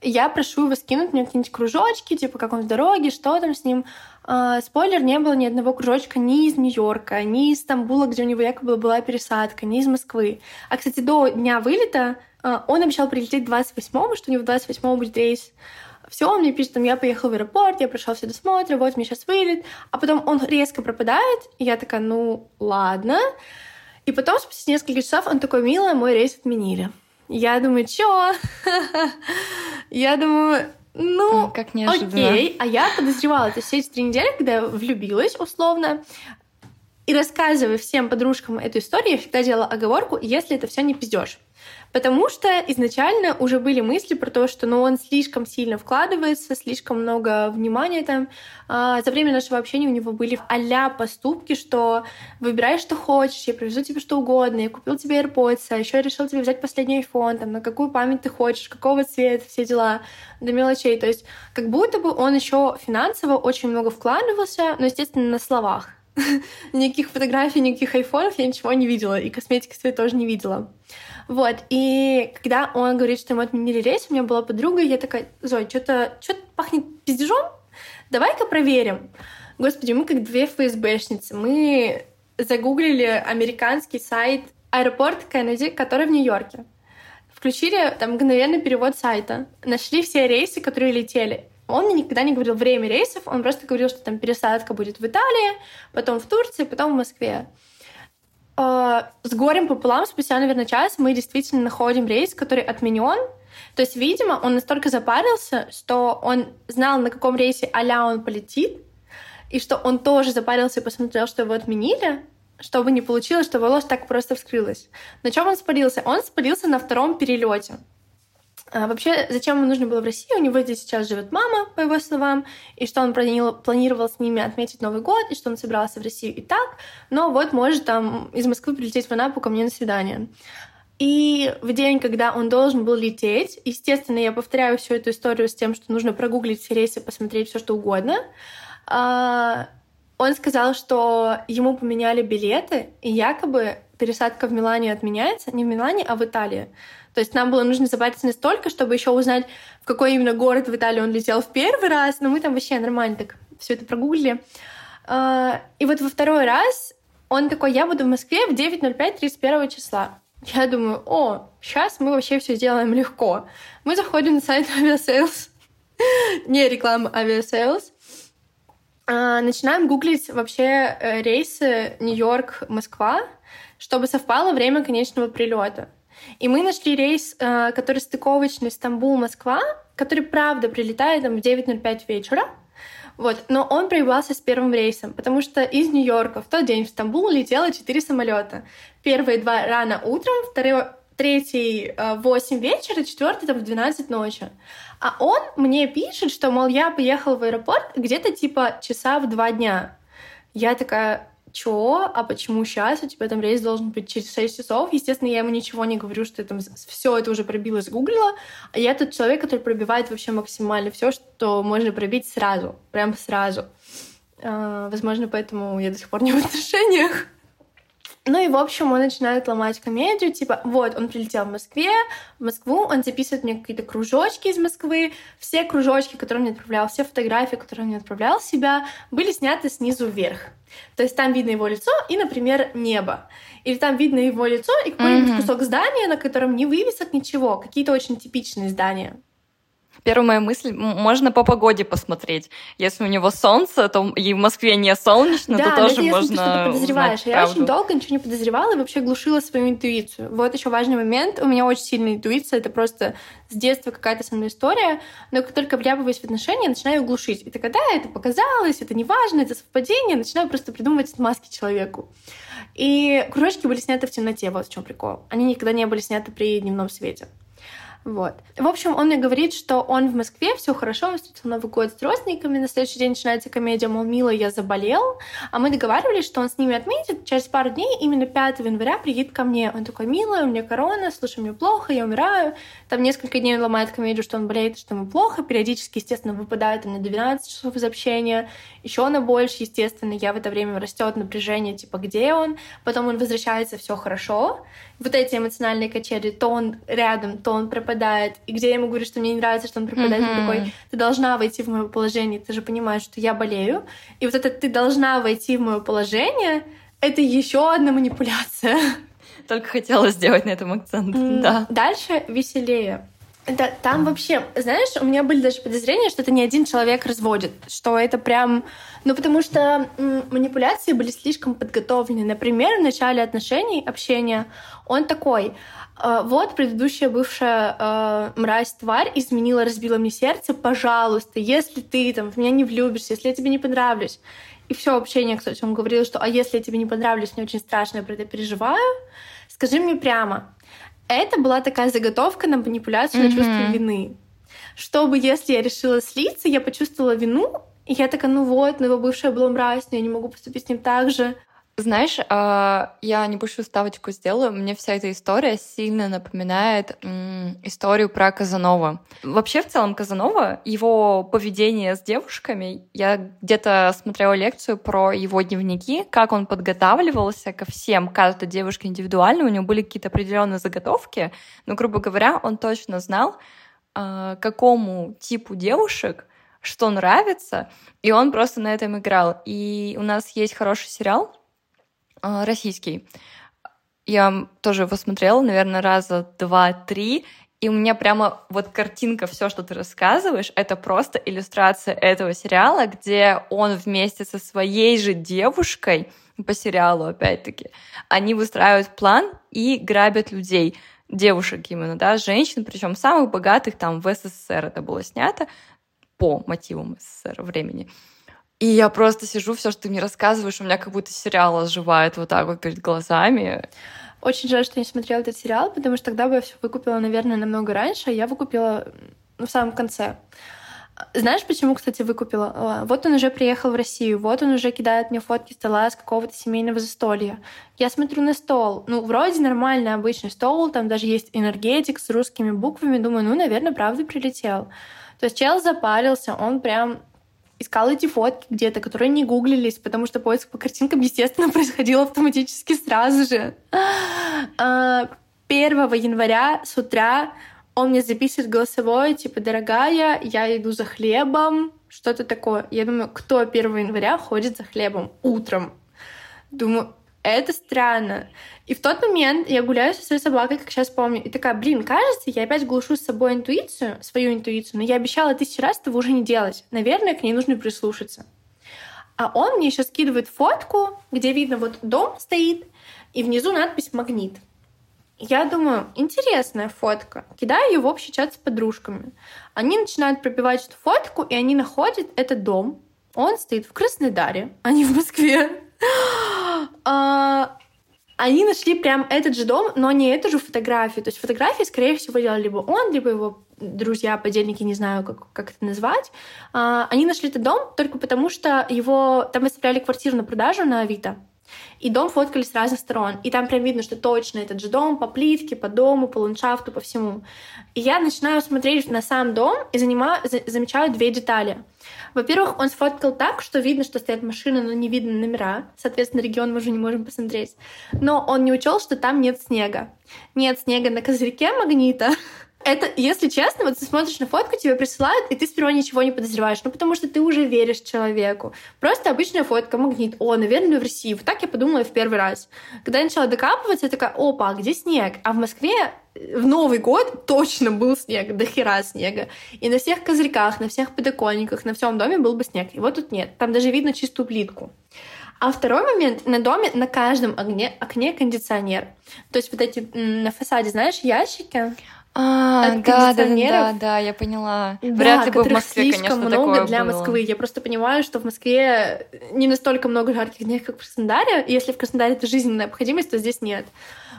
я прошу его скинуть мне какие-нибудь кружочки, типа, как он в дороге, что там с ним. Э, спойлер, не было ни одного кружочка ни из Нью-Йорка, ни из Стамбула, где у него якобы была пересадка, ни из Москвы. А, кстати, до дня вылета э, он обещал прилететь двадцать восьмого, что у него двадцать восьмого будет рейс. Все, он мне пишет, там, я поехал в аэропорт, я прошел все досмотры, вот, мне сейчас вылет. А потом он резко пропадает, и я такая: ну, ладно. И потом, спустя несколько часов, он такой: милая, мой рейс отменили. Я думаю: чё? Я думаю, ну, как неожиданно. Окей. А я подозревала, то есть все эти три недели, когда я влюбилась условно, и рассказывая всем подружкам эту историю, я всегда делала оговорку: если это все не пиздёж. Потому что изначально уже были мысли про то, что ну, он слишком сильно вкладывается, слишком много внимания там. А за время нашего общения у него были а-ля поступки, что выбирай, что хочешь, я привезу тебе что угодно, я купил тебе AirPods, а еще я решил тебе взять последний iPhone, там, на какую память ты хочешь, какого цвета, все дела, до мелочей. То есть как будто бы он еще финансово очень много вкладывался, но, естественно, на словах. Никаких фотографий, никаких айфонов я ничего не видела, и косметики своей тоже не видела. Вот, и когда он говорит, что ему отменили рейс, у меня была подруга, и я такая: Зой, что-то что-то пахнет пиздежом, давай-ка проверим. Господи, мы как две эф эс бэшницы, мы загуглили американский сайт «Аэропорт Кеннеди», который в Нью-Йорке. Включили там мгновенный перевод сайта, нашли все рейсы, которые летели. Он мне никогда не говорил время рейсов, он просто говорил, что там пересадка будет в Италии, потом в Турции, потом в Москве. С горем пополам спустя, наверное, час мы действительно находим рейс, который отменен. То есть, видимо, он настолько запарился, что он знал, на каком рейсе а-ля он полетит, и что он тоже запарился и посмотрел, что его отменили, чтобы не получилось, что его ложь так просто вскрылась. На чем он спалился? Он спалился на втором перелете. А вообще, зачем ему нужно было в России? У него здесь сейчас живет мама, по его словам, и что он планировал с ними отметить Новый год, и что он собирался в Россию и так, но вот может там из Москвы прилететь в Анапу ко мне на свидание. И в день, когда он должен был лететь, естественно, я повторяю всю эту историю с тем, что нужно прогуглить все рейсы, посмотреть все что угодно, он сказал, что ему поменяли билеты, и якобы пересадка в Милане отменяется, не в Милане, а в Италии. То есть нам было нужно заплатить настолько, чтобы еще узнать, в какой именно город в Италии он летел в первый раз, но мы там вообще нормально так все это прогуглили. И вот во второй раз он такой: я буду в Москве в девять ноль пять тридцать первого числа. Я думаю: о, сейчас мы вообще все сделаем легко. Мы заходим на сайт Aviasales, не реклама Aviasales, начинаем гуглить вообще рейсы Нью-Йорк-Москва, чтобы совпало время конечного прилета. И мы нашли рейс, который стыковочный Стамбул-Москва, который, правда, прилетает там в девять ноль пять вечера. Вот. Но он проебался с первым рейсом, потому что из Нью-Йорка в тот день в Стамбул летело четыре самолета. Первые два рано утром, второй, третий в восемь вечера, четвертый там в двенадцать ночи. А он мне пишет, что, мол, я поехала в аэропорт где-то типа часа в два дня. Я такая: чё? А почему сейчас? У тебя там рейс должен быть через шесть часов. Естественно, я ему ничего не говорю, что я там все это уже пробила, сгуглила. А я тот человек, который пробивает вообще максимально все, что можно пробить сразу. Прям сразу. А, возможно, поэтому я до сих пор не в отношениях. Ну и, в общем, он начинает ломать комедию. Типа, вот, он прилетел в Москве, в Москву, он записывает мне какие-то кружочки из Москвы. Все кружочки, которые он мне отправлял, все фотографии, которые он мне отправлял себя, были сняты снизу вверх. То есть там видно его лицо и, например, небо. Или там видно его лицо и какой-нибудь mm-hmm. кусок здания, на котором ни вывесок, ничего. Какие-то очень типичные здания. Первая моя мысль — можно по погоде посмотреть. Если у него солнце, то и в Москве не солнечно, да, то тоже можно узнать. Да, это если ты что-то подозреваешь. А я очень долго ничего не подозревала и вообще глушила свою интуицию. Вот еще важный момент. У меня очень сильная интуиция. Это просто с детства какая-то со мной история. Но как только вляпываюсь в отношения, я начинаю глушить. И тогда это показалось, это не важно, это совпадение. Начинаю просто придумывать отмазки человеку. И кружочки были сняты в темноте. Вот в чем прикол. Они никогда не были сняты при дневном свете. Вот. В общем, он мне говорит, что он в Москве, все хорошо, он встретил Новый год с родственниками, на следующий день начинается комедия, мол, мило, я заболел, а мы договаривались, что он с ними отметит, через пару дней, именно пятого января приедет ко мне. Он такой: милая, у меня корона, слушай, мне плохо, я умираю. Там несколько дней он ломает комедию, что он болеет, что ему плохо, периодически, естественно, выпадает на двенадцать часов из общения, еще на больше, естественно, я в это время растет напряжение, типа, где он, потом он возвращается, все хорошо. Вот эти эмоциональные качели, то он рядом, то он пропадает. И где я ему говорю, что мне не нравится, что он преподает, mm-hmm. он такой: ты должна войти в моё положение, ты же понимаешь, что я болею. И вот это «ты должна войти в моё положение» — это еще одна манипуляция. Только хотела сделать на этом акцент, mm-hmm. да. Дальше веселее. Да, там вообще, знаешь, у меня были даже подозрения, что это не один человек разводит, что это прям... Ну, потому что м- манипуляции были слишком подготовлены. Например, в начале отношений, общения, он такой: вот, предыдущая бывшая э, мразь-тварь изменила, разбила мне сердце, пожалуйста, если ты там в меня не влюбишься, если я тебе не понравлюсь. И все общение, кстати, он говорил, что: а если я тебе не понравлюсь, мне очень страшно, я про это переживаю, скажи мне прямо. Это была такая заготовка на манипуляцию, на mm-hmm. чувство вины. Чтобы, если я решила слиться, я почувствовала вину, и я такая: ну вот, но его бывшая была мразь, но я не могу поступить с ним так же. Знаешь, я небольшую ставочку сделаю. Мне вся эта история сильно напоминает историю про Казанова. Вообще, в целом, Казанова, его поведение с девушками... Я где-то смотрела лекцию про его дневники, как он подготавливался ко всем, каждой девушке индивидуально. У него были какие-то определенные заготовки. Но, грубо говоря, он точно знал, какому типу девушек что нравится, и он просто на этом играл. И у нас есть хороший сериал, российский. Я тоже его смотрела, наверное, раза два-три, и у меня прямо вот картинка, все, что ты рассказываешь, это просто иллюстрация этого сериала, где он вместе со своей же девушкой, по сериалу опять-таки, они выстраивают план и грабят людей, девушек именно, да, женщин, причем самых богатых, там в СССР это было снято, по мотивам СССР времени. И я просто сижу, все, что ты мне рассказываешь, у меня как будто сериал оживает вот так вот перед глазами. Очень жаль, что я не смотрела этот сериал, потому что тогда бы я все выкупила, наверное, намного раньше, а я выкупила ну, в самом конце. Знаешь, почему, кстати, выкупила? Вот он уже приехал в Россию, вот он уже кидает мне фотки стола с какого-то семейного застолья. Я смотрю на стол. Ну, вроде нормальный обычный стол, там даже есть энергетик с русскими буквами. Думаю, ну, наверное, правда прилетел. То есть чел запарился, он прям... искала эти фотки где-то, которые не гуглились, потому что поиск по картинкам, естественно, происходил автоматически сразу же. первого января с утра он мне записывает голосовое, типа, дорогая, я иду за хлебом, что-то такое. Я думаю, кто первого января ходит за хлебом утром? Думаю, это странно. И в тот момент я гуляю со своей собакой, как сейчас помню, и такая, блин, кажется, я опять глушу с собой интуицию, свою интуицию, но я обещала тысячу раз этого уже не делать. Наверное, к ней нужно прислушаться. А он мне еще скидывает фотку, где видно, вот дом стоит, и внизу надпись «Магнит». Я думаю, интересная фотка. Кидаю ее в общий чат с подружками. Они начинают пробивать эту фотку, и они находят этот дом. Он стоит в Краснодаре, а не в Москве. Они нашли прям этот же дом, но не эту же фотографию. То есть фотографии, скорее всего, делал либо он, либо его друзья, подельники, не знаю, как, как это назвать. Они нашли этот дом только потому, что его там выставляли квартиру на продажу на Авито. И дом фоткали с разных сторон. И там прям видно, что точно этот же дом по плитке, по дому, по ландшафту, по всему. И я начинаю смотреть на сам дом и занимаю, за, замечаю две детали. Во-первых, он сфоткал так, что видно, что стоят машины, но не видно номера. Соответственно, регион мы уже не можем посмотреть. Но он не учел, что там нет снега. Нет снега на козырьке магнита. Это, если честно, вот ты смотришь на фотку, тебе присылают, и ты сперва ничего не подозреваешь. Ну, потому что ты уже веришь человеку. Просто обычная фотка, магнит. О, наверное, в России. Вот так я подумала в первый раз. Когда я начала докапываться, я такая, опа, а где снег? А в Москве в Новый год точно был снег, до хера снега. И на всех козырьках, на всех подоконниках, на всем доме был бы снег. Его тут нет. Там даже видно чистую плитку. А второй момент, на доме на каждом огне, окне кондиционер. То есть вот эти на фасаде, знаешь, ящики... А, от да, да, да, да, я поняла. Да, вряд ли бы в Москве, конечно, много такое много для было. Москвы. Я просто понимаю, что в Москве не настолько много жарких дней, как в Краснодаре. Если в Краснодаре это жизненная необходимость, то здесь нет.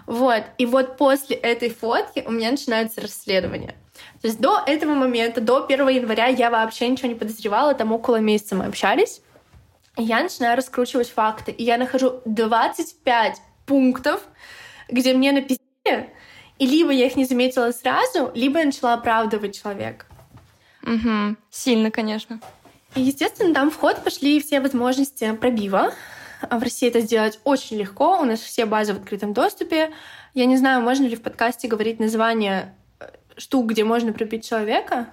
Вот. И вот после этой фотки у меня начинается расследование. То есть до этого момента, до первого января я вообще ничего не подозревала. Там около месяца мы общались. И я начинаю раскручивать факты. И я нахожу двадцать пять пунктов, где мне написали... И либо я их не заметила сразу, либо я начала оправдывать человека. Угу. Сильно, конечно. И, естественно, там в ход пошли все возможности пробива. В России это сделать очень легко. У нас все базы в открытом доступе. Я не знаю, можно ли в подкасте говорить название штук, где можно пробить человека.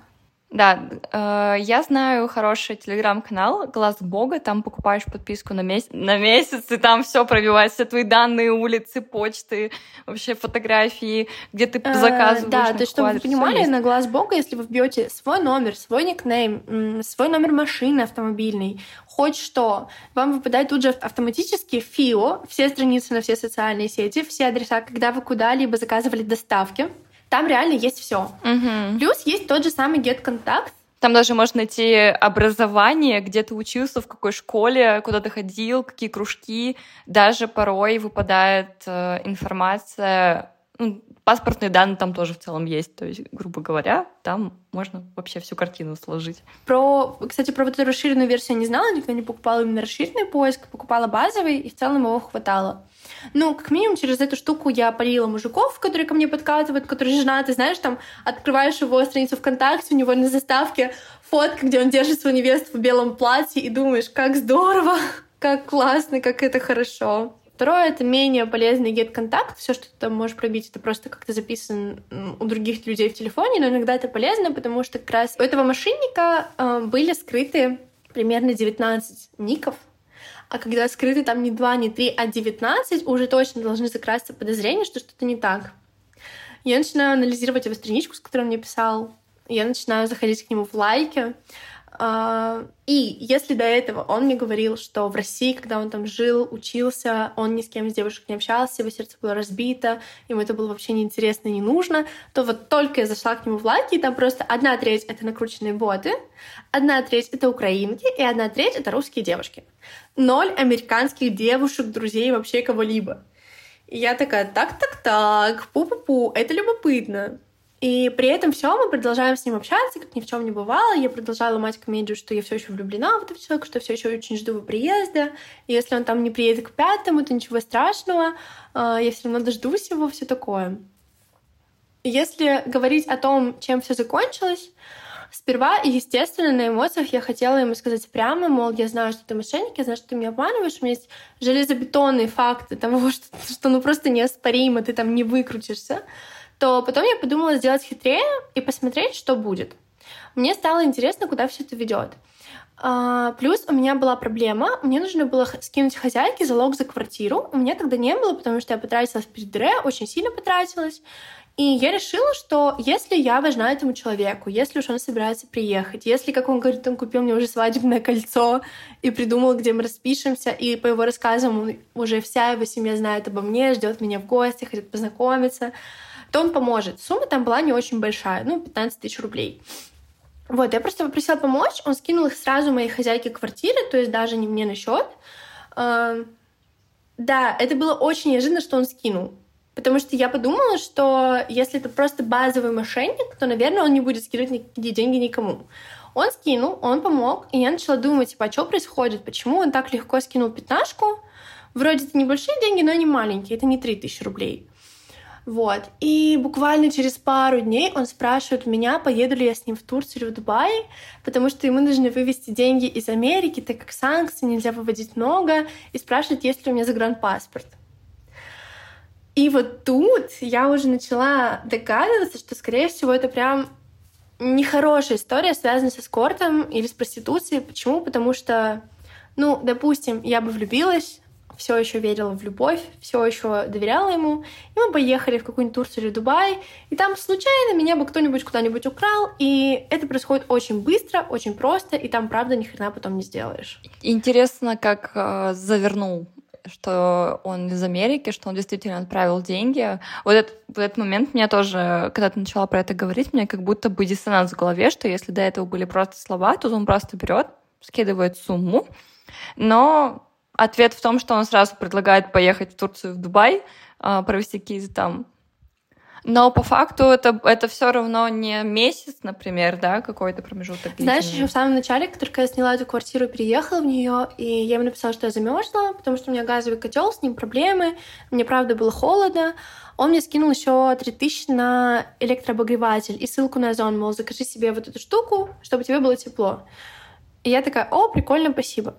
Да, э, я знаю хороший телеграм-канал «Глаз Бога», там покупаешь подписку на, меся- на месяц, и там все пробивается, все твои данные, улицы, почты, вообще фотографии, где ты заказываешь. Э, да, то есть, чтобы вы понимали, на «Глаз Бога», если вы вбьете свой номер, свой никнейм, свой номер машины автомобильной, хоть что, вам выпадает тут же автоматически ФИО, все страницы на все социальные сети, все адреса, когда вы куда-либо заказывали доставки. Там реально есть все. Угу. Плюс есть тот же самый GetContact. Там даже можно найти образование, где ты учился, в какой школе, куда ты ходил, какие кружки. Даже порой выпадает э, информация. Ну, паспортные данные там тоже в целом есть. То есть, грубо говоря, там можно вообще всю картину сложить. Про, кстати, про вот эту расширенную версию я не знала. Никогда не покупала именно расширенный поиск. Покупала базовый, и в целом его хватало. Ну, как минимум, через эту штуку я палила мужиков, которые ко мне подкатывают, которые женаты, знаешь, там, открываешь его страницу ВКонтакте, у него на заставке фотка, где он держит свою невесту в белом платье, и думаешь, как здорово, как классно, как это хорошо. Второе — это менее полезный GetContact. Все, что ты там можешь пробить, это просто как-то записано у других людей в телефоне, но иногда это полезно, потому что как раз у этого мошенника э, были скрыты примерно девятнадцать ников, а когда скрыты там не два, не три, а девятнадцать, уже точно должны закраситься подозрения, что что-то не так. Я начинаю анализировать его страничку, с которой он мне писал. Я начинаю заходить к нему в лайки. И если до этого он мне говорил, что в России, когда он там жил, учился, он ни с кем из девушек не общался, его сердце было разбито, ему это было вообще неинтересно и не нужно, то вот только я зашла к нему в лайки, и там просто одна треть — это накрученные боты, одна треть — это украинки, и одна треть — это русские девушки. Ноль американских девушек, друзей, вообще кого-либо. И я такая, так-так-так, пу-пу-пу, это любопытно. И при этом все, мы продолжаем с ним общаться, как ни в чем не бывало. Я продолжала ломать комедию, что я все еще влюблена в этого человека, что все еще очень жду его приезда. И если он там не приедет к пятому, то ничего страшного. Я все равно дождусь его, все такое. Если говорить о том, чем все закончилось, Сперва, естественно, на эмоциях я хотела ему сказать прямо, мол, я знаю, что ты мошенник, я знаю, что ты меня обманываешь, у меня есть железобетонные факты того, что, что ну просто неоспоримо, ты там не выкрутишься. То потом я подумала сделать хитрее и посмотреть, что будет. Мне стало интересно, куда все это ведет. Плюс у меня была проблема, мне нужно было скинуть хозяйке залог за квартиру. У меня тогда не было, потому что я потратилась перед дыре, очень сильно потратилась. И я решила, что если я важна этому человеку, если уж он собирается приехать, если, как он говорит, он купил мне уже свадебное кольцо и придумал, где мы распишемся, и по его рассказам уже вся его семья знает обо мне, ждет меня в гости, хочет познакомиться, то он поможет. Сумма там была не очень большая, ну, пятнадцать тысяч рублей. Вот, я просто попросила помочь, он скинул их сразу моей хозяйке квартиры, то есть даже не мне на счет. Да, это было очень неожиданно, что он скинул. Потому что я подумала, что если это просто базовый мошенник, то, наверное, он не будет скидывать никакие деньги никому. Он скинул, он помог, и я начала думать, типа, а что происходит, почему он так легко скинул пятнашку? Вроде это небольшие деньги, но не маленькие, это не три тысячи рублей. Вот. И буквально через пару дней он спрашивает меня, поеду ли я с ним в Турцию или в Дубай, потому что ему нужно вывести деньги из Америки, так как санкций нельзя выводить много, и спрашивает, есть ли у меня загранпаспорт. И вот тут я уже начала догадываться, что, скорее всего, это прям нехорошая история, связанная с эскортом или с проституцией. Почему? Потому что, ну, допустим, я бы влюбилась, все еще верила в любовь, все еще доверяла ему, и мы поехали в какую-нибудь Турцию или Дубай, и там случайно меня бы кто-нибудь куда-нибудь украл, и это происходит очень быстро, очень просто, и там, правда, ни хрена потом не сделаешь. Интересно, как э, завернул, что он из Америки, что он действительно отправил деньги. Вот этот, вот этот момент меня тоже, когда ты начала про это говорить, мне как будто бы диссонанс в голове, что если до этого были просто слова, то он просто берет, скидывает сумму, но ответ в том, что он сразу предлагает поехать в Турцию, в Дубай, провести кейс там. Но по факту это, это все равно не месяц, например, да, какой-то промежуток. Знаешь, еще в самом начале, как только я сняла эту квартиру и переехала в нее, и я ему написала, что я замерзла, потому что у меня газовый котел, с ним проблемы, мне правда было холодно. Он мне скинул еще три тысячи на электрообогреватель и ссылку на Озон, мол, закажи себе вот эту штуку, чтобы тебе было тепло. И я такая, о, прикольно, спасибо.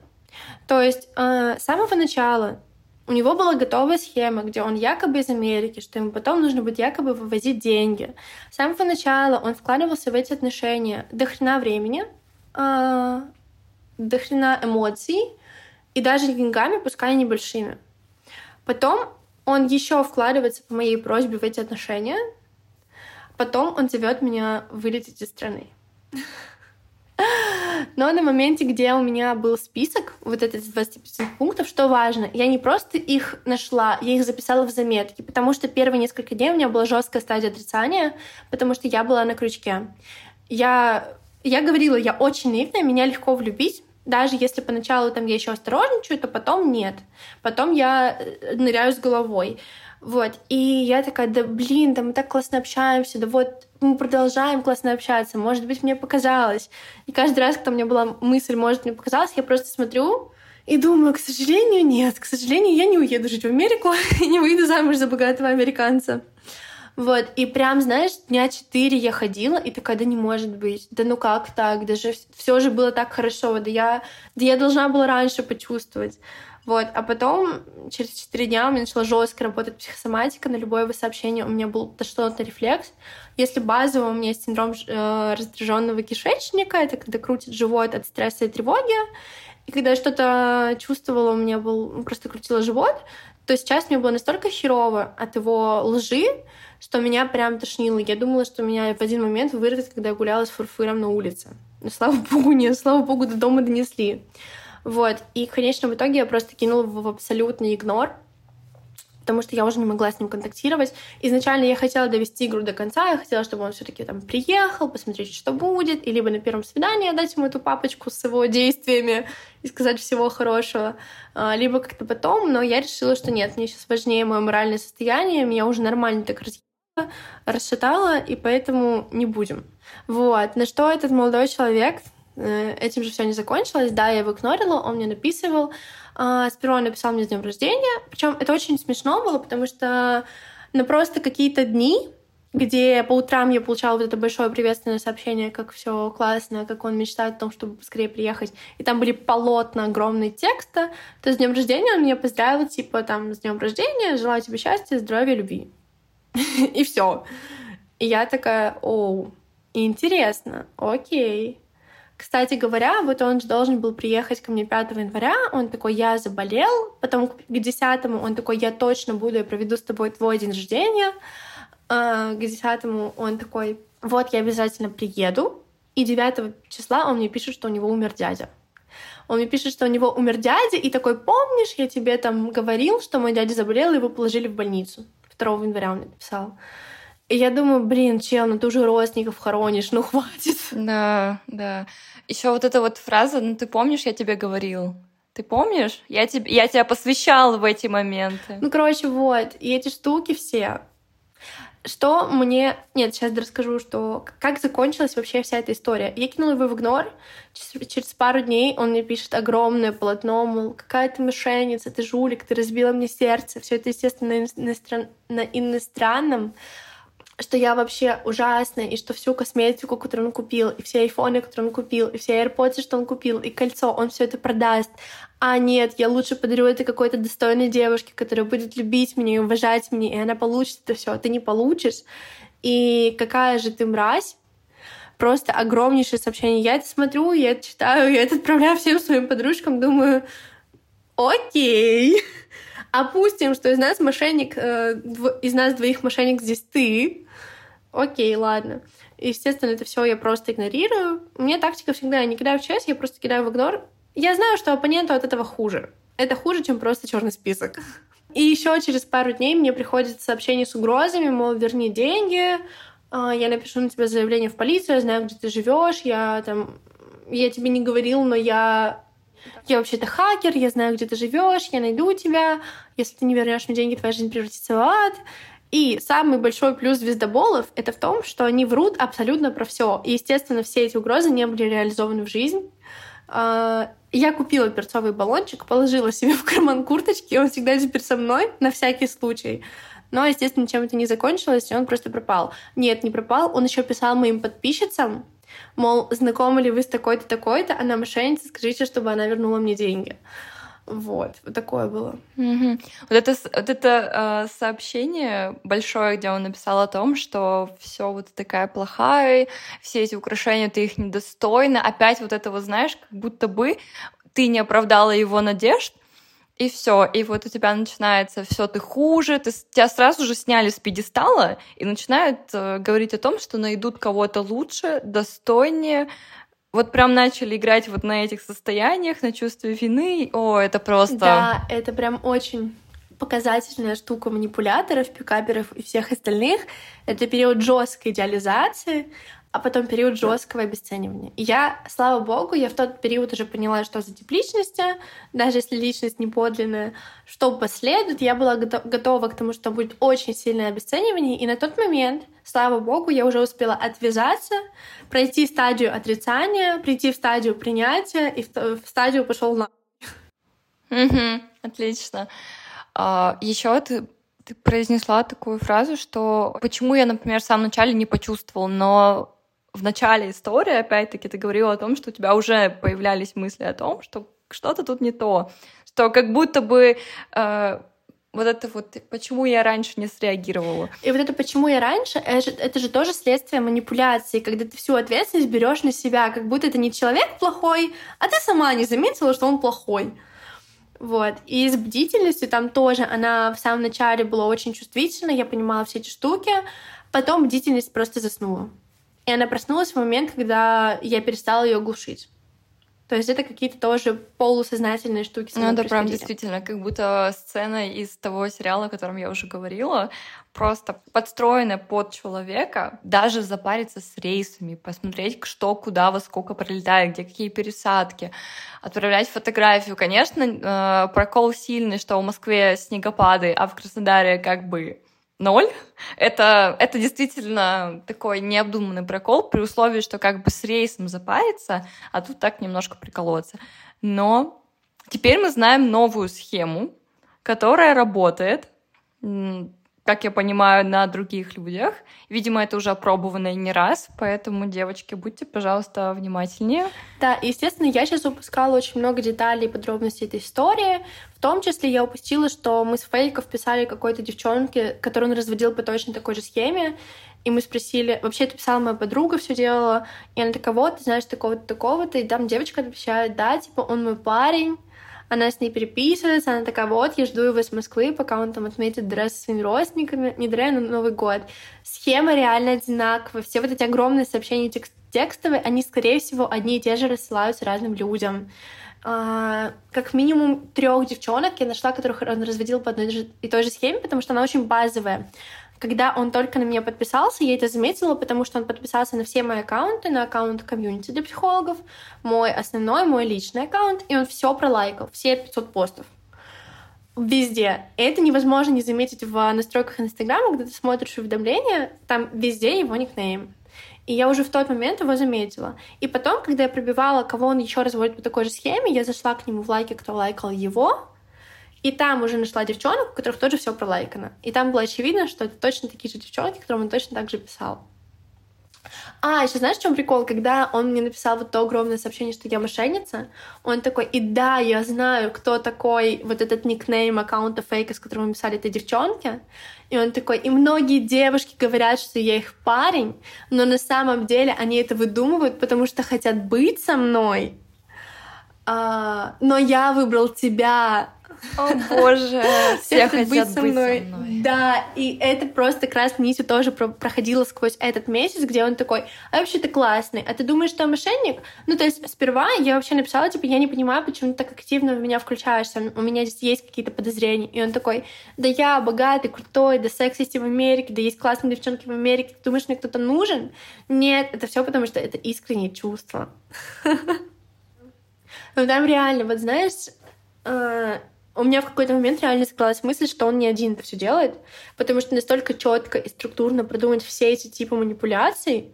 То есть э, с самого начала у него была готовая схема, где он якобы из Америки, что ему потом нужно будет якобы вывозить деньги. С самого начала он вкладывался в эти отношения до хрена времени, э, до хрена эмоций и даже деньгами, пускай небольшими. Потом он еще вкладывается по моей просьбе в эти отношения. Потом он зовет меня вылететь из страны. Но на моменте, где у меня был список вот этих двадцати пяти пунктов, что важно, я не просто их нашла, я их записала в заметки, потому что первые несколько дней у меня была жесткая стадия отрицания, потому что я была на крючке. Я, я говорила, я очень наивная, меня легко влюбить, даже если поначалу там я еще осторожничаю, то потом нет, потом я ныряю с головой. Вот, и я такая, да блин, да мы так классно общаемся, да вот мы продолжаем классно общаться, может быть, мне показалось. И каждый раз, когда у меня была мысль, может, мне показалось, я просто смотрю и думаю, к сожалению, нет, к сожалению, я не уеду жить в Америку и не выйду замуж за богатого американца. Вот, и прям, знаешь, дня четыре я ходила и такая, да не может быть, да ну как так, да же все же было так хорошо, да я, да я должна была раньше почувствовать. Вот, а потом через четыре дня у меня начала жестко работать психосоматика, на любое сообщение у меня был тошнотный рефлекс. Если базово у меня есть синдром э, раздраженного кишечника, это когда крутит живот от стресса и тревоги, и когда я что-то чувствовала, у меня был просто крутило живот, то сейчас мне было настолько херово от его лжи, что меня прям тошнило. Я думала, что меня в один момент вырвет, когда я гуляла с фурфыром на улице. Но слава богу, нет, слава богу, до дома донесли. Вот, и в конечном итоге я просто кинула его в абсолютный игнор, потому что я уже не могла с ним контактировать. Изначально я хотела довести игру до конца, я хотела, чтобы он все-таки там приехал, посмотреть, что будет, и либо на первом свидании отдать ему эту папочку с его действиями и сказать всего хорошего, либо как-то потом, но я решила, что нет, мне сейчас важнее мое моральное состояние, меня уже нормально так разъебало, расшатало, и поэтому не будем. Вот, на что этот молодой человек... Этим же все не закончилось. Да, я его игнорила, он мне написывал. Сперва он написал мне с днем рождения. Причем это очень смешно было, потому что ну, просто какие-то дни где по утрам я получала вот это большое приветственное сообщение, как все классно, как он мечтает о том, чтобы поскорее приехать. И там были полотна огромные текста. То есть с днем рождения он меня поздравил, типа, там, с днем рождения, желаю тебе счастья, здоровья, любви. И все. И я такая, оу, интересно, окей. Кстати говоря, вот он же должен был приехать ко мне пятого января, он такой, я заболел, потом к десятому он такой, я точно буду, я проведу с тобой твой день рождения. К десятому он такой, вот я обязательно приеду. И девятого числа он мне пишет, что у него умер дядя. Он мне пишет, что у него умер дядя, и такой, помнишь, я тебе там говорил, что мой дядя заболел, и его положили в больницу. второго января он мне написал. И я думаю, блин, чел, ну ты уже родственников хоронишь, ну хватит. Да, да. Еще вот эта вот фраза, ну ты помнишь, я тебе говорил. Ты помнишь? Я, тебе, я тебя посвящала в эти моменты. Ну, короче, вот. И эти штуки все. Что мне... Нет, сейчас расскажу, что... как закончилась вообще вся эта история. Я кинула его в игнор. Через пару дней он мне пишет огромное полотно, мол, какая ты мошенница, ты жулик, ты разбила мне сердце. Все это, естественно, на иностранном. Что я вообще ужасная, и что всю косметику, которую он купил, и все айфоны, которые он купил, и все AirPods, что он купил, и кольцо, он все это продаст. А нет, я лучше подарю это какой-то достойной девушке, которая будет любить меня и уважать меня, и она получит это все, а ты не получишь. И какая же ты мразь? Просто огромнейшее сообщение. Я это смотрю, я это читаю, я это отправляю всем своим подружкам, думаю, окей. Опустим, что из нас мошенник, э, дв- из нас двоих мошенник здесь ты. Окей, ладно. Естественно, это все я просто игнорирую. У меня тактика всегда, я не кидаю в честь, я просто кидаю в игнор. Я знаю, что оппоненту от этого хуже. Это хуже, чем просто черный список. И еще через пару дней мне приходит сообщение с угрозами, мол, верни деньги, э, я напишу на тебя заявление в полицию, я знаю, где ты живешь, я там, я тебе не говорил, но я Я вообще-то хакер, я знаю, где ты живешь, я найду тебя. Если ты не вернешь мне деньги, твоя жизнь превратится в ад. И самый большой плюс звездоболов — это в том, что они врут абсолютно про все. И, естественно, все эти угрозы не были реализованы в жизнь. Я купила перцовый баллончик, положила себе в карман курточки, и он всегда теперь со мной на всякий случай. Но, естественно, чем это не закончилось, и он просто пропал. Нет, не пропал, он еще писал моим подписчицам, мол, знакомы ли вы с такой-то, такой-то, она мошенница, скажите, чтобы она вернула мне деньги. Вот, вот такое было. Mm-hmm. Вот это, вот это э, сообщение большое, где он написал о том, что все вот такая плохая, все эти украшения, ты их недостойна. Опять вот это вот, знаешь, как будто бы ты не оправдала его надежд, и все, и вот у тебя начинается все, ты хуже, ты, тебя сразу же сняли с пьедестала и начинают э, говорить о том, что найдут кого-то лучше, достойнее. Вот прям начали играть вот на этих состояниях, на чувстве вины. О, это просто... Да, это прям очень показательная штука манипуляторов, пикаперов и всех остальных. Это период жесткой идеализации, а потом период жесткого обесценивания. Я, слава богу, я в тот период уже поняла, что за тип личности, даже если личность не подлинная, что последует, я была готова к тому, что будет очень сильное обесценивание, и на тот момент, слава богу, я уже успела отвязаться, пройти стадию отрицания, прийти в стадию принятия, и в стадию пошел на... Угу, отлично. А, еще ты... ты произнесла такую фразу, что почему я, например, в самом начале не почувствовал, но в начале истории, опять-таки, ты говорила о том, что у тебя уже появлялись мысли о том, что что-то тут не то, что как будто бы э, вот это вот «почему я раньше не среагировала». И вот это «почему я раньше» — это же тоже следствие манипуляции, когда ты всю ответственность берешь на себя, как будто это не человек плохой, а ты сама не заметила, что он плохой. Вот. И с бдительностью там тоже она в самом начале была очень чувствительна, я понимала все эти штуки, потом бдительность просто заснула. И она проснулась в момент, когда я перестала ее глушить. То есть это какие-то тоже полусознательные штуки. Ну это прям действительно как будто сцена из того сериала, о котором я уже говорила, просто подстроена под человека, даже запариться с рейсами, посмотреть, что, куда, во сколько прилетает, где какие пересадки, отправлять фотографию. Конечно, прокол сильный, что в Москве снегопады, а в Краснодаре как бы... ноль. Это, это действительно такой необдуманный прокол при условии, что как бы с рейсом запариться, а тут так немножко приколоться. Но теперь мы знаем новую схему, которая работает. как я понимаю, на других людях. Видимо, это уже опробовано и не раз, поэтому, девочки, будьте, пожалуйста, внимательнее. Да, естественно, я сейчас упускала очень много деталей и подробностей этой истории. В том числе я упустила, что мы с Фельков писали какой-то девчонке, которую он разводил по точно такой же схеме, и мы спросили... Вообще, это писала моя подруга, все делала, и она такая, вот, ты знаешь, такого-то, такого-то, и там девочка отвечает, да, типа, он мой парень. Она с ней переписывается, она такая, вот, я жду его из Москвы, пока он там отметит Дре со своими родственниками, не Дре, но Новый год. Схема реально одинаковая. Все вот эти огромные сообщения текст- текстовые, они, скорее всего, одни и те же рассылаются разным людям. А, как минимум трех девчонок я нашла, которых он разводил по одной и той же схеме, потому что она очень базовая. Когда он только на меня подписался, я это заметила, потому что он подписался на все мои аккаунты, на аккаунт комьюнити для психологов, мой основной, мой личный аккаунт, и он все пролайкал, все пятьсот постов. Везде. Это невозможно не заметить в настройках Инстаграма, когда ты смотришь уведомления, там везде его никнейм. И я уже в тот момент его заметила. И потом, когда я пробивала, кого он еще разводит по такой же схеме, я зашла к нему в лайки, кто лайкал его, и там уже нашла девчонок, у которых тоже все пролайкано. И там было очевидно, что это точно такие же девчонки, которым он точно так же писал. А, еще знаешь, в чем прикол? Когда он мне написал вот то огромное сообщение, что я мошенница, он такой, и да, я знаю, кто такой вот этот никнейм аккаунта фейка, с которым мы писали этой девчонке. И он такой, и многие девушки говорят, что я их парень, но на самом деле они это выдумывают, потому что хотят быть со мной. А, но я выбрал тебя... О боже, все хотят быть со мной. Быть со мной. Да, и это просто красной нитью тоже проходило сквозь этот месяц, где он такой, а вообще ты классный, а ты думаешь, что я мошенник? Ну, то есть сперва я вообще написала, типа, я не понимаю, почему ты так активно в меня включаешься, у меня здесь есть какие-то подозрения. И он такой, да я богатый, крутой, да секс есть в Америке, да есть классные девчонки в Америке, ты думаешь, мне кто-то нужен? Нет, это все потому, что это искренние чувства. Ну, там реально, вот знаешь... У меня в какой-то момент реально склалась мысль, что он не один это все делает, потому что настолько четко и структурно продумать все эти типы манипуляций,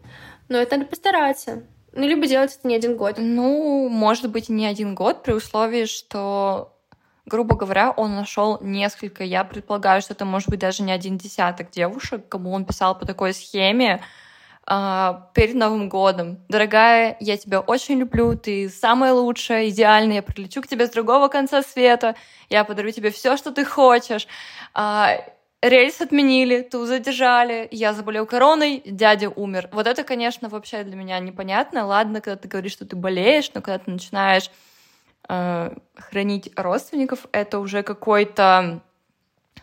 но это надо постараться. Ну, либо делать это не один год. Ну, может быть, не один год, при условии, что, грубо говоря, он нашел несколько, я предполагаю, что это может быть даже не один десяток девушек, кому он писал по такой схеме, перед Новым годом. Дорогая, я тебя очень люблю, ты самая лучшая, идеальная, я прилечу к тебе с другого конца света, я подарю тебе все, что ты хочешь. Рейс отменили, ту задержали, я заболел короной, дядя умер. Вот это, конечно, вообще для меня непонятно. Ладно, когда ты говоришь, что ты болеешь, но когда ты начинаешь э, хранить родственников, это уже какой-то...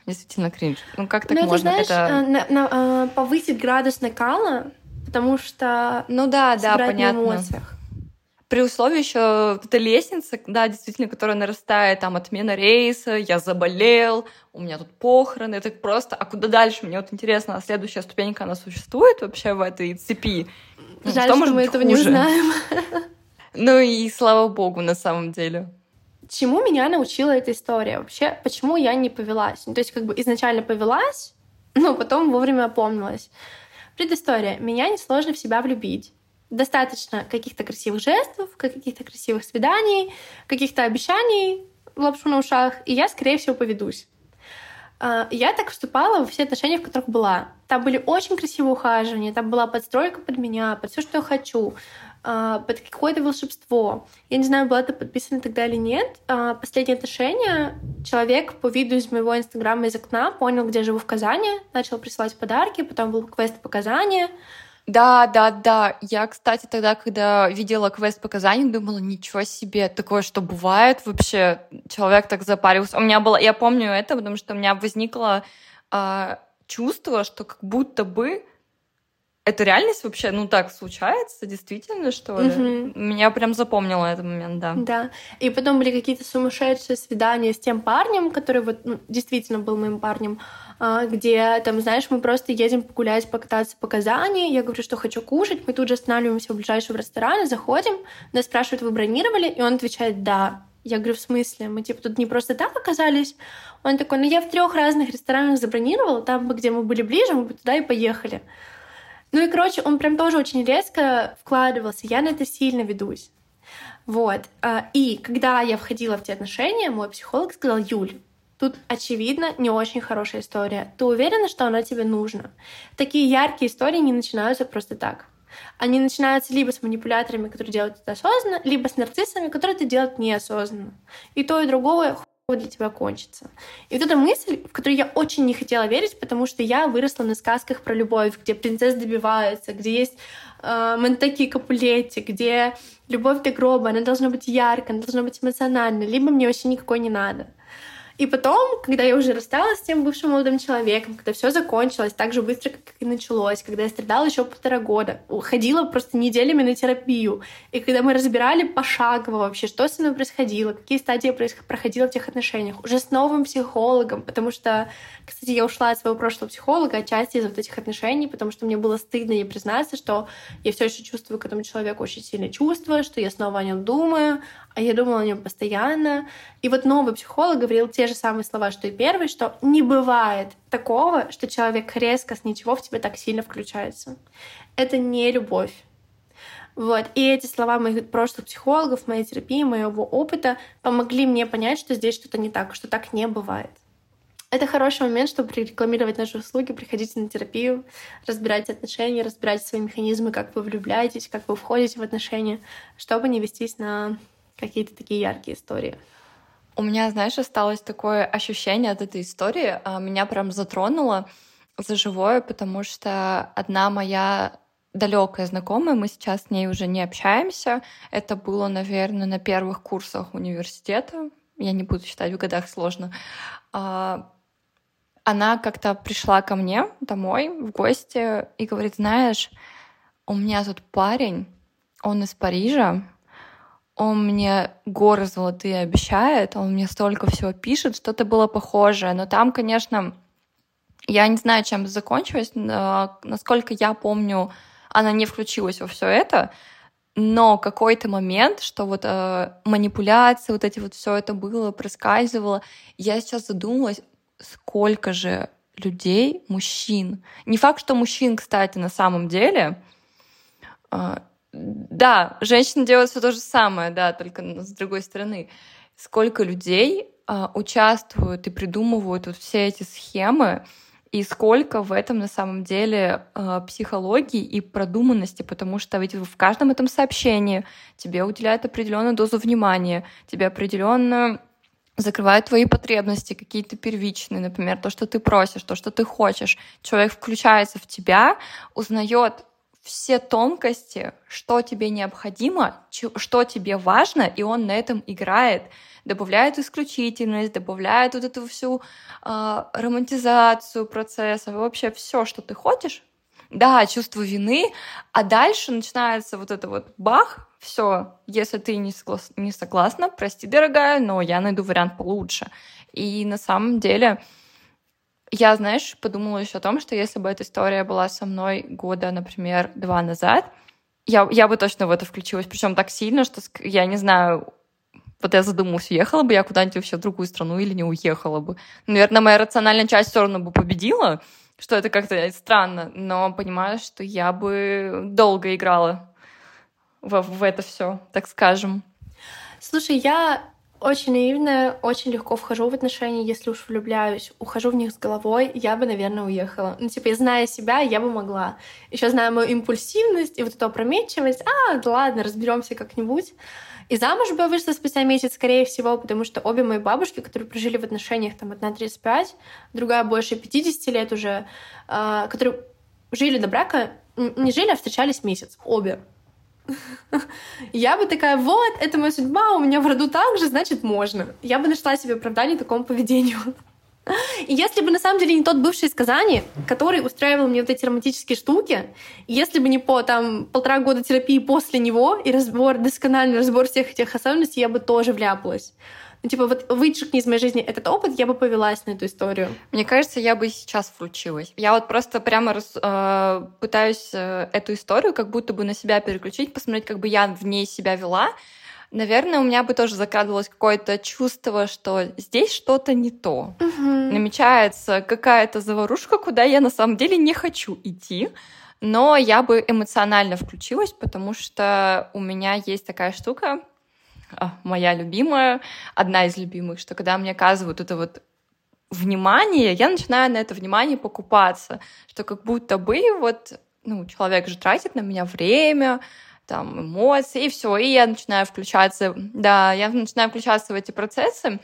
Действительно кринж. Ну как так но можно? Это, знаешь, это... На, на, на, повысить градус накала... Потому что... Ну да, да, понятно. Эмоциях. При условии еще вот эта лестница, да, действительно, которая нарастает, там, отмена рейса, я заболел, у меня тут похороны, это просто... А куда дальше? Мне вот интересно, а следующая ступенька, она существует вообще в этой цепи? Жаль, что, что мы этого хуже? Не знаем. Ну и слава богу, на самом деле. Чему меня научила эта история? Вообще, почему я не повелась? Ну, то есть как бы изначально повелась, но потом вовремя опомнилась. Предыстория. Меня несложно в себя влюбить. Достаточно каких-то красивых жестов, каких-то красивых свиданий, каких-то обещаний, лапшу на ушах, и я, скорее всего, поведусь. Я так вступала во все отношения, в которых была. Там были очень красивые ухаживания, там была подстройка под меня, под все, что я хочу, под какое-то волшебство. Я не знаю, была это подписано тогда или нет. Последние отношения. Человек по виду из моего инстаграма из окна понял, где я живу в Казани, начал присылать подарки, потом был квест по Казани. Да, да, да. Я, кстати, тогда, когда видела квест по Казани, думала, ничего себе, такое что бывает вообще. Человек так запарился. У меня было, я помню это, потому что у меня возникло э, чувство, что как будто бы это реальность вообще, ну так случается, действительно, что ли? Угу. Меня прям запомнило этот момент, да. Да. И потом были какие-то сумасшедшие свидания с тем парнем, который вот ну, действительно был моим парнем, где там, знаешь, мы просто едем погулять, покататься по Казани, я говорю, что хочу кушать, мы тут же останавливаемся в ближайшем ресторане, заходим, нас спрашивают, вы бронировали? И он отвечает, да. Я говорю, в смысле? Мы типа тут не просто так оказались? Он такой, ну я в трех разных ресторанах забронировала, там, где мы были ближе, мы бы туда и поехали. Ну и, короче, он прям тоже очень резко вкладывался. Я на это сильно ведусь. Вот. И когда я входила в те отношения, мой психолог сказал, Юль, Тут, очевидно, не очень хорошая история. Ты уверена, что она тебе нужна? Такие яркие истории не начинаются просто так. Они начинаются либо с манипуляторами, которые делают это осознанно, либо с нарциссами, которые это делают неосознанно. И то, и другое хуй для тебя кончится. И вот эта мысль, в которую я очень не хотела верить, потому что я выросла на сказках про любовь, где принцесс добиваются, где есть э, Монтаки и Капулетти, где любовь до гроба, она должна быть яркой, она должна быть эмоциональной, либо мне вообще никакой не надо. И потом, когда я уже рассталась с тем бывшим молодым человеком, когда все закончилось так же быстро, как и началось, когда я страдала еще полтора года, ходила просто неделями на терапию, и когда мы разбирали пошагово вообще, что со мной происходило, какие стадии проходила в тех отношениях, уже с новым психологом, потому что, кстати, я ушла от своего прошлого психолога отчасти из-за вот этих отношений, потому что мне было стыдно ей признаться, что я все еще чувствую к этому человеку очень сильное чувство, что я снова о нем думаю, а я думала о нем постоянно. И вот новый психолог говорил те же самые слова, что и первый, что не бывает такого, что человек резко с ничего в тебя так сильно включается. Это не любовь. Вот. И эти слова моих прошлых психологов, моей терапии, моего опыта помогли мне понять, что здесь что-то не так, что так не бывает. Это хороший момент, чтобы рекламировать наши услуги. Приходите на терапию, разбирайте отношения, разбирайте свои механизмы, как вы влюбляетесь, как вы входите в отношения, чтобы не вестись на какие-то такие яркие истории. У меня, знаешь, осталось такое ощущение от этой истории. Меня прям затронуло за живое, потому что одна моя далекая знакомая, мы сейчас с ней уже не общаемся. Это было, наверное, на первых курсах университета. Я не буду считать, в годах сложно. Она как-то пришла ко мне домой в гости и говорит: знаешь, у меня тут парень, он из Парижа, он мне горы золотые обещает, он мне столько всего пишет, что-то было похожее. Но там, конечно, я не знаю, чем закончилось. Насколько я помню, она не включилась во все это, но какой-то момент, что вот э, манипуляции, вот эти вот все это было, проскальзывало. Я сейчас задумалась, сколько же людей, мужчин. Не факт, что мужчин, кстати, на самом деле... Э, Да, женщины делают все то же самое, да, только с другой стороны. Сколько людей а, участвуют и придумывают вот все эти схемы, и сколько в этом на самом деле а, психологии и продуманности, потому что ведь в каждом этом сообщении тебе уделяют определенную дозу внимания, тебе определенно закрывают твои потребности, какие-то первичные, например, то, что ты просишь, то, что ты хочешь. Человек включается в тебя, узнает все тонкости, что тебе необходимо, что тебе важно, и он на этом играет. Добавляет исключительность, добавляет вот эту всю э, романтизацию процесса, вообще все, что ты хочешь. Да, чувство вины, а дальше начинается вот это вот бах, все, если ты не, соглас- не согласна, прости, дорогая, но я найду вариант получше. И на самом деле... Я, знаешь, подумала еще о том, что если бы эта история была со мной года, например, два назад, я, я бы точно в это включилась, причем так сильно, что я не знаю, вот я задумалась, уехала бы я куда-нибудь вообще в другую страну или не уехала бы. Наверное, моя рациональная часть все равно бы победила, что это как-то странно, но понимаю, что я бы долго играла в, в это все, так скажем. Слушай, я... очень наивная, очень легко вхожу в отношения, если уж влюбляюсь, ухожу в них с головой, я бы, наверное, уехала. Ну, типа, зная себя, я бы могла. Еще зная мою импульсивность и вот эту опрометчивость, а, да ладно, разберемся как-нибудь. И замуж бы я вышла спустя месяц, скорее всего, потому что обе мои бабушки, которые прожили в отношениях, там, одна тридцать пять, другая больше пятьдесят лет уже, которые жили до брака, не жили, а встречались месяц, обе. Я бы такая: вот, это моя судьба, у меня в роду так же, значит, можно. Я бы нашла себе оправдание такому поведению. И если бы на самом деле не тот бывший из Казани, который устраивал мне вот эти романтические штуки, если бы не по там полтора года терапии после него и разбор, доскональный разбор всех этих особенностей, я бы тоже вляпалась. Ну, типа, вот вычеркни из моей жизни этот опыт, я бы повелась на эту историю. Мне кажется, я бы и сейчас включилась. Я вот просто прямо раз, э, пытаюсь эту историю как будто бы на себя переключить, посмотреть, как бы я в ней себя вела. Наверное, у меня бы тоже закрадывалось какое-то чувство, что здесь что-то не то. Угу. Намечается какая-то заварушка, куда я на самом деле не хочу идти. Но я бы эмоционально включилась, потому что у меня есть такая штука, моя любимая, одна из любимых, что когда мне оказывают это вот внимание, я начинаю на это внимание покупаться, что как будто бы вот, ну, человек же тратит на меня время, там, эмоции, и все, и я начинаю включаться, да, я начинаю включаться в эти процессы,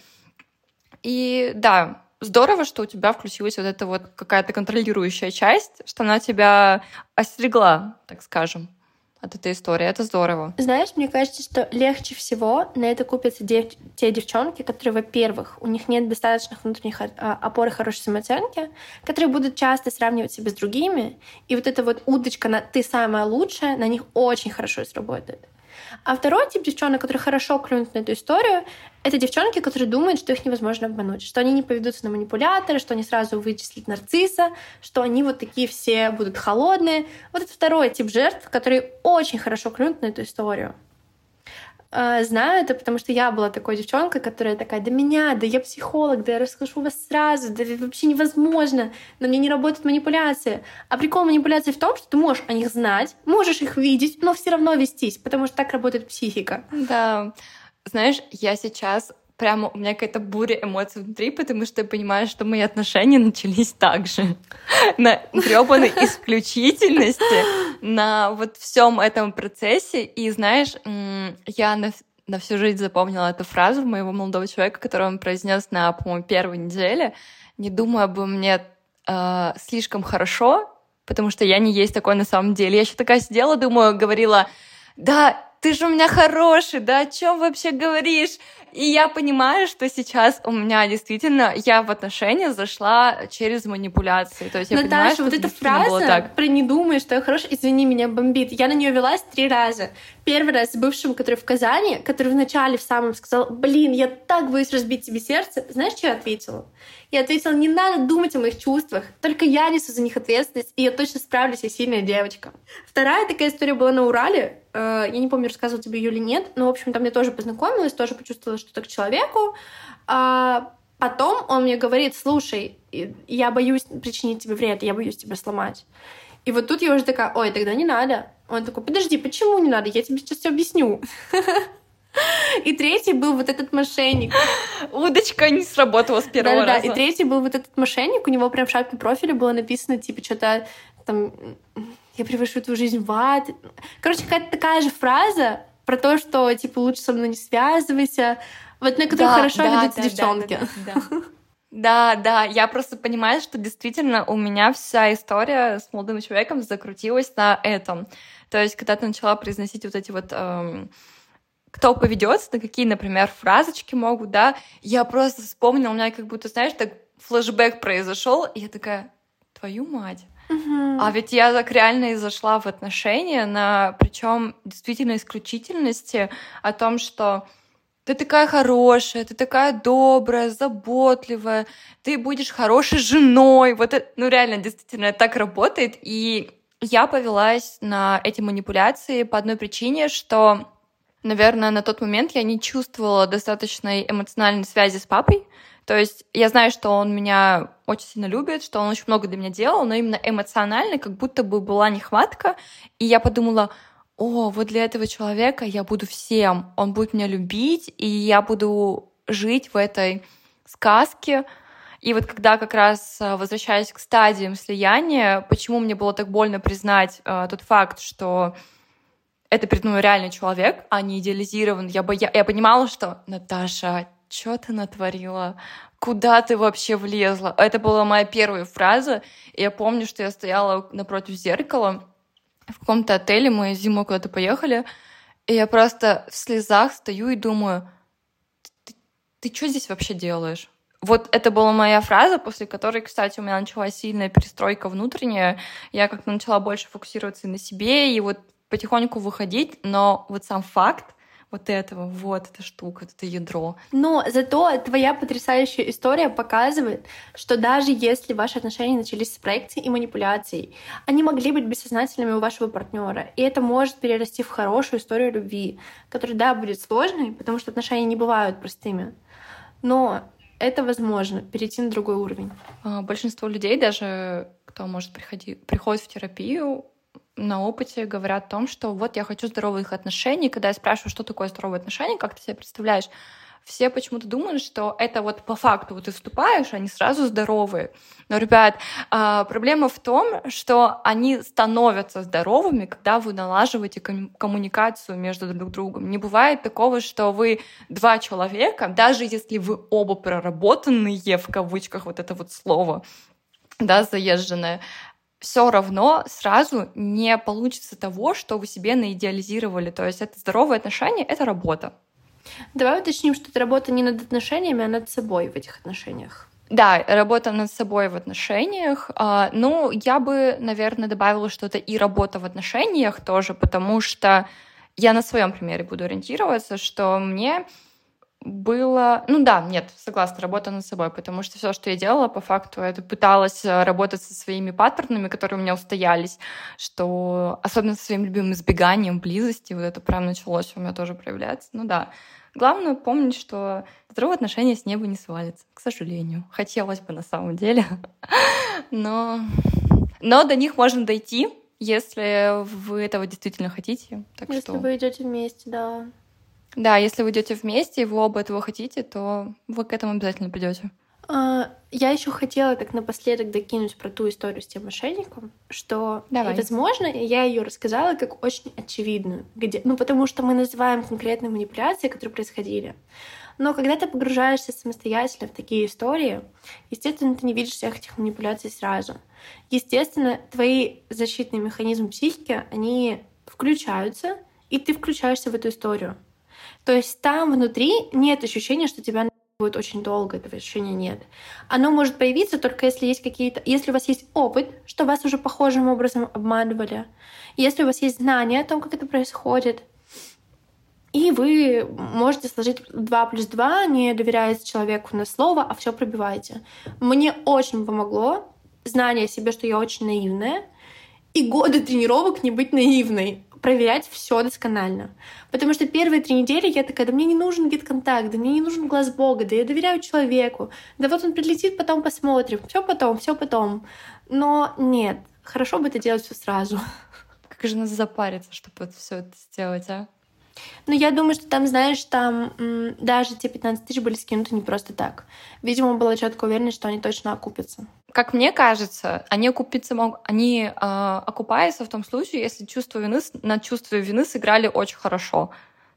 и да, здорово, что у тебя включилась вот эта вот какая-то контролирующая часть, что она тебя остерегла, так скажем, от этой истории. Это здорово. Знаешь, мне кажется, что легче всего на это купятся дев- те девчонки, которые, во-первых, у них нет достаточных внутренних опор и хорошей самооценки, которые будут часто сравнивать себя с другими, и вот эта вот удочка на «ты самая лучшая» на них очень хорошо сработает. А второй тип девчонок, которые хорошо клюнут на эту историю, это девчонки, которые думают, что их невозможно обмануть, что они не поведутся на манипулятора, что они сразу вычислят нарцисса, что они вот такие все будут холодные. Вот это второй тип жертв, которые очень хорошо клюнут на эту историю. Знаю это, потому что я была такой девчонкой, которая такая: да меня, да я психолог, да я расскажу вас сразу, да вообще невозможно, на мне не работают манипуляции. А прикол манипуляции в том, что ты можешь о них знать, можешь их видеть, но все равно вестись, потому что так работает психика. Да, знаешь, я сейчас прямо, у меня какая-то буря эмоций внутри, потому что я понимаю, что мои отношения начались так же. На грёбаной исключительности, на вот всем этом процессе. И знаешь, я на, на всю жизнь запомнила эту фразу моего молодого человека, которую он произнес на, по-моему, первой неделе. Не думаю обо мне э, слишком хорошо, потому что я не есть такой на самом деле. Я еще такая сидела, думаю, говорила: да, ты же у меня хороший, да о чем вообще говоришь? И я понимаю, что сейчас у меня действительно, я в отношения зашла через манипуляции. То есть я Наташа, понимаю, что вот эта фраза про «не думай, что я хорош», извини, меня бомбит. Я на нее велась три раза. Первый раз с бывшим, который в Казани, который вначале в самом сказал: блин, я так боюсь разбить тебе сердце. Знаешь, что я ответила? Я ответила: не надо думать о моих чувствах, только я несу за них ответственность, и я точно справлюсь, я сильная девочка. Вторая такая история была на Урале. Я не помню, рассказывала тебе ее или нет, но, в общем, там я тоже познакомилась, тоже почувствовала что-то к человеку. А потом он мне говорит: слушай, я боюсь причинить тебе вред, я боюсь тебя сломать. И вот тут я уже такая: ой, тогда не надо. Он такой: подожди, почему не надо? Я тебе сейчас все объясню. И третий был вот этот мошенник. Удочка не сработала с первого раза. Да, и третий был вот этот мошенник, у него прям в шапке профиля было написано типа что-то там: я превращу твою жизнь в ад. Короче, какая-то такая же фраза про то, что типа лучше со мной не связывайся. Вот на которую да, хорошо да, ведутся да, девчонки. Да, да, да, да. Да, да, я просто понимаю, что действительно у меня вся история с молодым человеком закрутилась на этом. То есть, когда ты начала произносить вот эти вот эм, кто поведется, на какие, например, фразочки могут, да, я просто вспомнила, у меня как будто, знаешь, так флешбэк произошел, и я такая: твою мать. Uh-huh. А ведь я так реально и зашла в отношения, на причем действительно исключительности, о том, что ты такая хорошая, ты такая добрая, заботливая, ты будешь хорошей женой. Вот это, ну реально, действительно, это так работает. И я повелась на эти манипуляции по одной причине, что, наверное, на тот момент я не чувствовала достаточной эмоциональной связи с папой. То есть я знаю, что он меня очень сильно любит, что он очень много для меня делал, но именно эмоционально как будто бы была нехватка. И я подумала: о, вот для этого человека я буду всем, он будет меня любить, и я буду жить в этой сказке. И вот когда как раз возвращаюсь к стадиям слияния, почему мне было так больно признать э, тот факт, что это перед мной реальный человек, а не идеализирован. Я, боя... я понимала, что: Наташа, что ты натворила? Куда ты вообще влезла? Это была моя первая фраза. И я помню, что я стояла напротив зеркала в каком-то отеле, мы зимой куда-то поехали, и я просто в слезах стою и думаю: ты, ты что здесь вообще делаешь? Вот это была моя фраза, после которой, кстати, у меня началась сильная перестройка внутренняя, я как-то начала больше фокусироваться на себе и вот потихоньку выходить, но вот сам факт вот этого, вот эта штука, это ядро. Но зато твоя потрясающая история показывает, что даже если ваши отношения начались с проекции и манипуляций, они могли быть бессознательными у вашего партнера, и это может перерасти в хорошую историю любви, которая, да, будет сложной, потому что отношения не бывают простыми, но это возможно, перейти на другой уровень. Большинство людей, даже кто, может, приходить, приходит в терапию, на опыте говорят о том, что вот я хочу здоровых отношений. Когда я спрашиваю, что такое здоровые отношения, как ты себе представляешь, все почему-то думают, что это вот по факту вот ты вступаешь, они сразу здоровые. Но, ребят, проблема в том, что они становятся здоровыми, когда вы налаживаете коммуникацию между друг другом. Не бывает такого, что вы два человека, даже если вы оба проработанные, в кавычках вот это вот слово, да, заезженное, все равно сразу не получится того, что вы себе наидеализировали. То есть это здоровые отношения, это работа. Давай уточним, что это работа не над отношениями, а над собой в этих отношениях. Да, работа над собой в отношениях. Ну, я бы, наверное, добавила, что это и работа в отношениях тоже, потому что я на своем примере буду ориентироваться, что мне было... Ну да, нет, согласна, работа над собой, потому что все, что я делала, по факту, это пыталась работать со своими паттернами, которые у меня устоялись, что особенно со своим любимым избеганием близости, вот это прям началось у меня тоже проявляться. Ну да, главное помнить, что здоровые отношения с неба не свалятся, к сожалению. Хотелось бы на самом деле, но, но до них можно дойти, если вы этого действительно хотите. Так если что... вы идете вместе, да. Да, если вы идете вместе, и вы оба этого хотите, то вы к этому обязательно придете. А, я еще хотела так напоследок докинуть про ту историю с тем мошенником, что, Давай. возможно, я ее рассказала как очень очевидную, где, ну, потому что мы называем конкретные манипуляции, которые происходили. Но когда ты погружаешься самостоятельно в такие истории, естественно, ты не видишь всех этих манипуляций сразу. Естественно, твои защитные механизмы психики, они включаются, и ты включаешься в эту историю. То есть там внутри нет ощущения, что тебя будет очень долго, этого ощущения нет. Оно может появиться только если есть какие-то, если у вас есть опыт, что вас уже похожим образом обманывали, если у вас есть знания о том, как это происходит, и вы можете сложить два плюс два, не доверяя человеку на слово, а все пробиваете. Мне очень помогло знание о себе, что я очень наивная, и годы тренировок не быть наивной. Проверять все досконально. Потому что первые три недели я такая, да мне не нужен GetContact, да мне не нужен Глаз Бога, да я доверяю человеку, да вот он прилетит, потом посмотрим, все потом, все потом. Но нет, хорошо бы это делать все сразу. Как же нас запариться, чтобы вот все это сделать, а? Ну, я думаю, что там, знаешь, там м, даже те пятнадцать тысяч были скинуты не просто так. Видимо, была четкая уверенность, что они точно окупятся. Как мне кажется, они окупятся, они э, окупаются в том случае, если чувство вины, на чувство вины сыграли очень хорошо.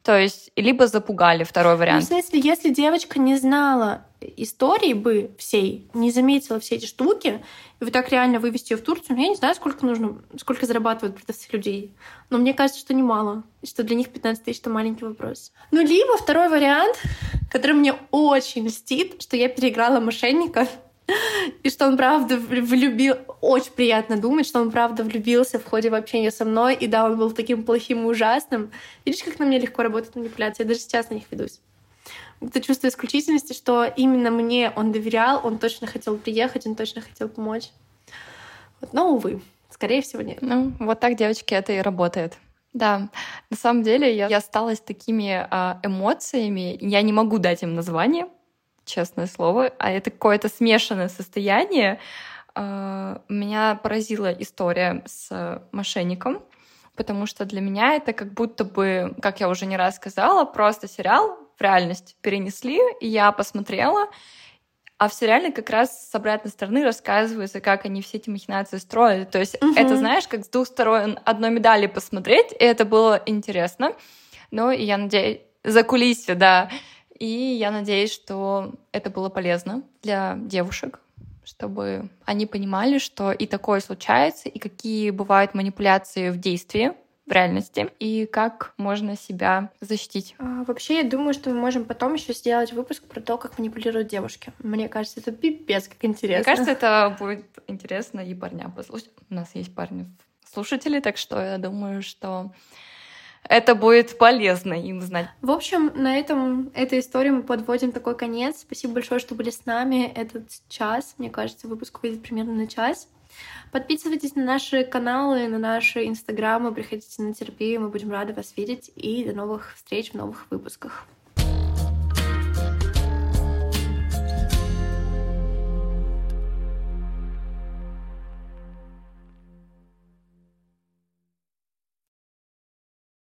То есть либо запугали, второй вариант. Ну, в смысле, если девочка не знала истории бы всей, не заметила все эти штуки, и вот так реально вывести ее в Турцию, я не знаю, сколько нужно, сколько зарабатывают продавцы людей. Но мне кажется, что немало, и что для них пятнадцать тысяч — это маленький вопрос. Ну, либо второй вариант, который мне очень льстит, что я переиграла мошенника, и что он правда влюбил... Очень приятно думать, что он правда влюбился в ходе общения со мной. И да, он был таким плохим и ужасным. Видишь, как на мне легко работает манипуляция? Я даже сейчас на них ведусь. Это чувство исключительности, что именно мне он доверял, он точно хотел приехать, он точно хотел помочь. Вот. Но, увы, скорее всего, нет. Ну, вот так, девочки, это и работает. Да, на самом деле я, я осталась такими эмоциями. Я не могу дать им название, честное слово, а это какое-то смешанное состояние. Меня поразила история с мошенником, потому что для меня это как будто бы, как я уже не раз сказала, просто сериал в реальность перенесли, и я посмотрела, а в сериале как раз с обратной стороны рассказывается, как они все эти махинации строили. То есть угу. это, знаешь, как с двух сторон одной медали посмотреть, и это было интересно. Ну, и я надеюсь, закулисье, да, и я надеюсь, что это было полезно для девушек, чтобы они понимали, что и такое случается, и какие бывают манипуляции в действии, в реальности, и как можно себя защитить. А, вообще, я думаю, что мы можем потом еще сделать выпуск про то, как манипулируют девушки. Мне кажется, это пипец как интересно. Мне кажется, это будет интересно и парням послушать. У нас есть парни-слушатели, так что я думаю, что... это будет полезно им знать. В общем, на этом этой истории мы подводим такой конец. Спасибо большое, что были с нами этот час. Мне кажется, выпуск выйдет примерно на час. Подписывайтесь на наши каналы, на наши инстаграмы, приходите на терапию. Мы будем рады вас видеть. И до новых встреч в новых выпусках.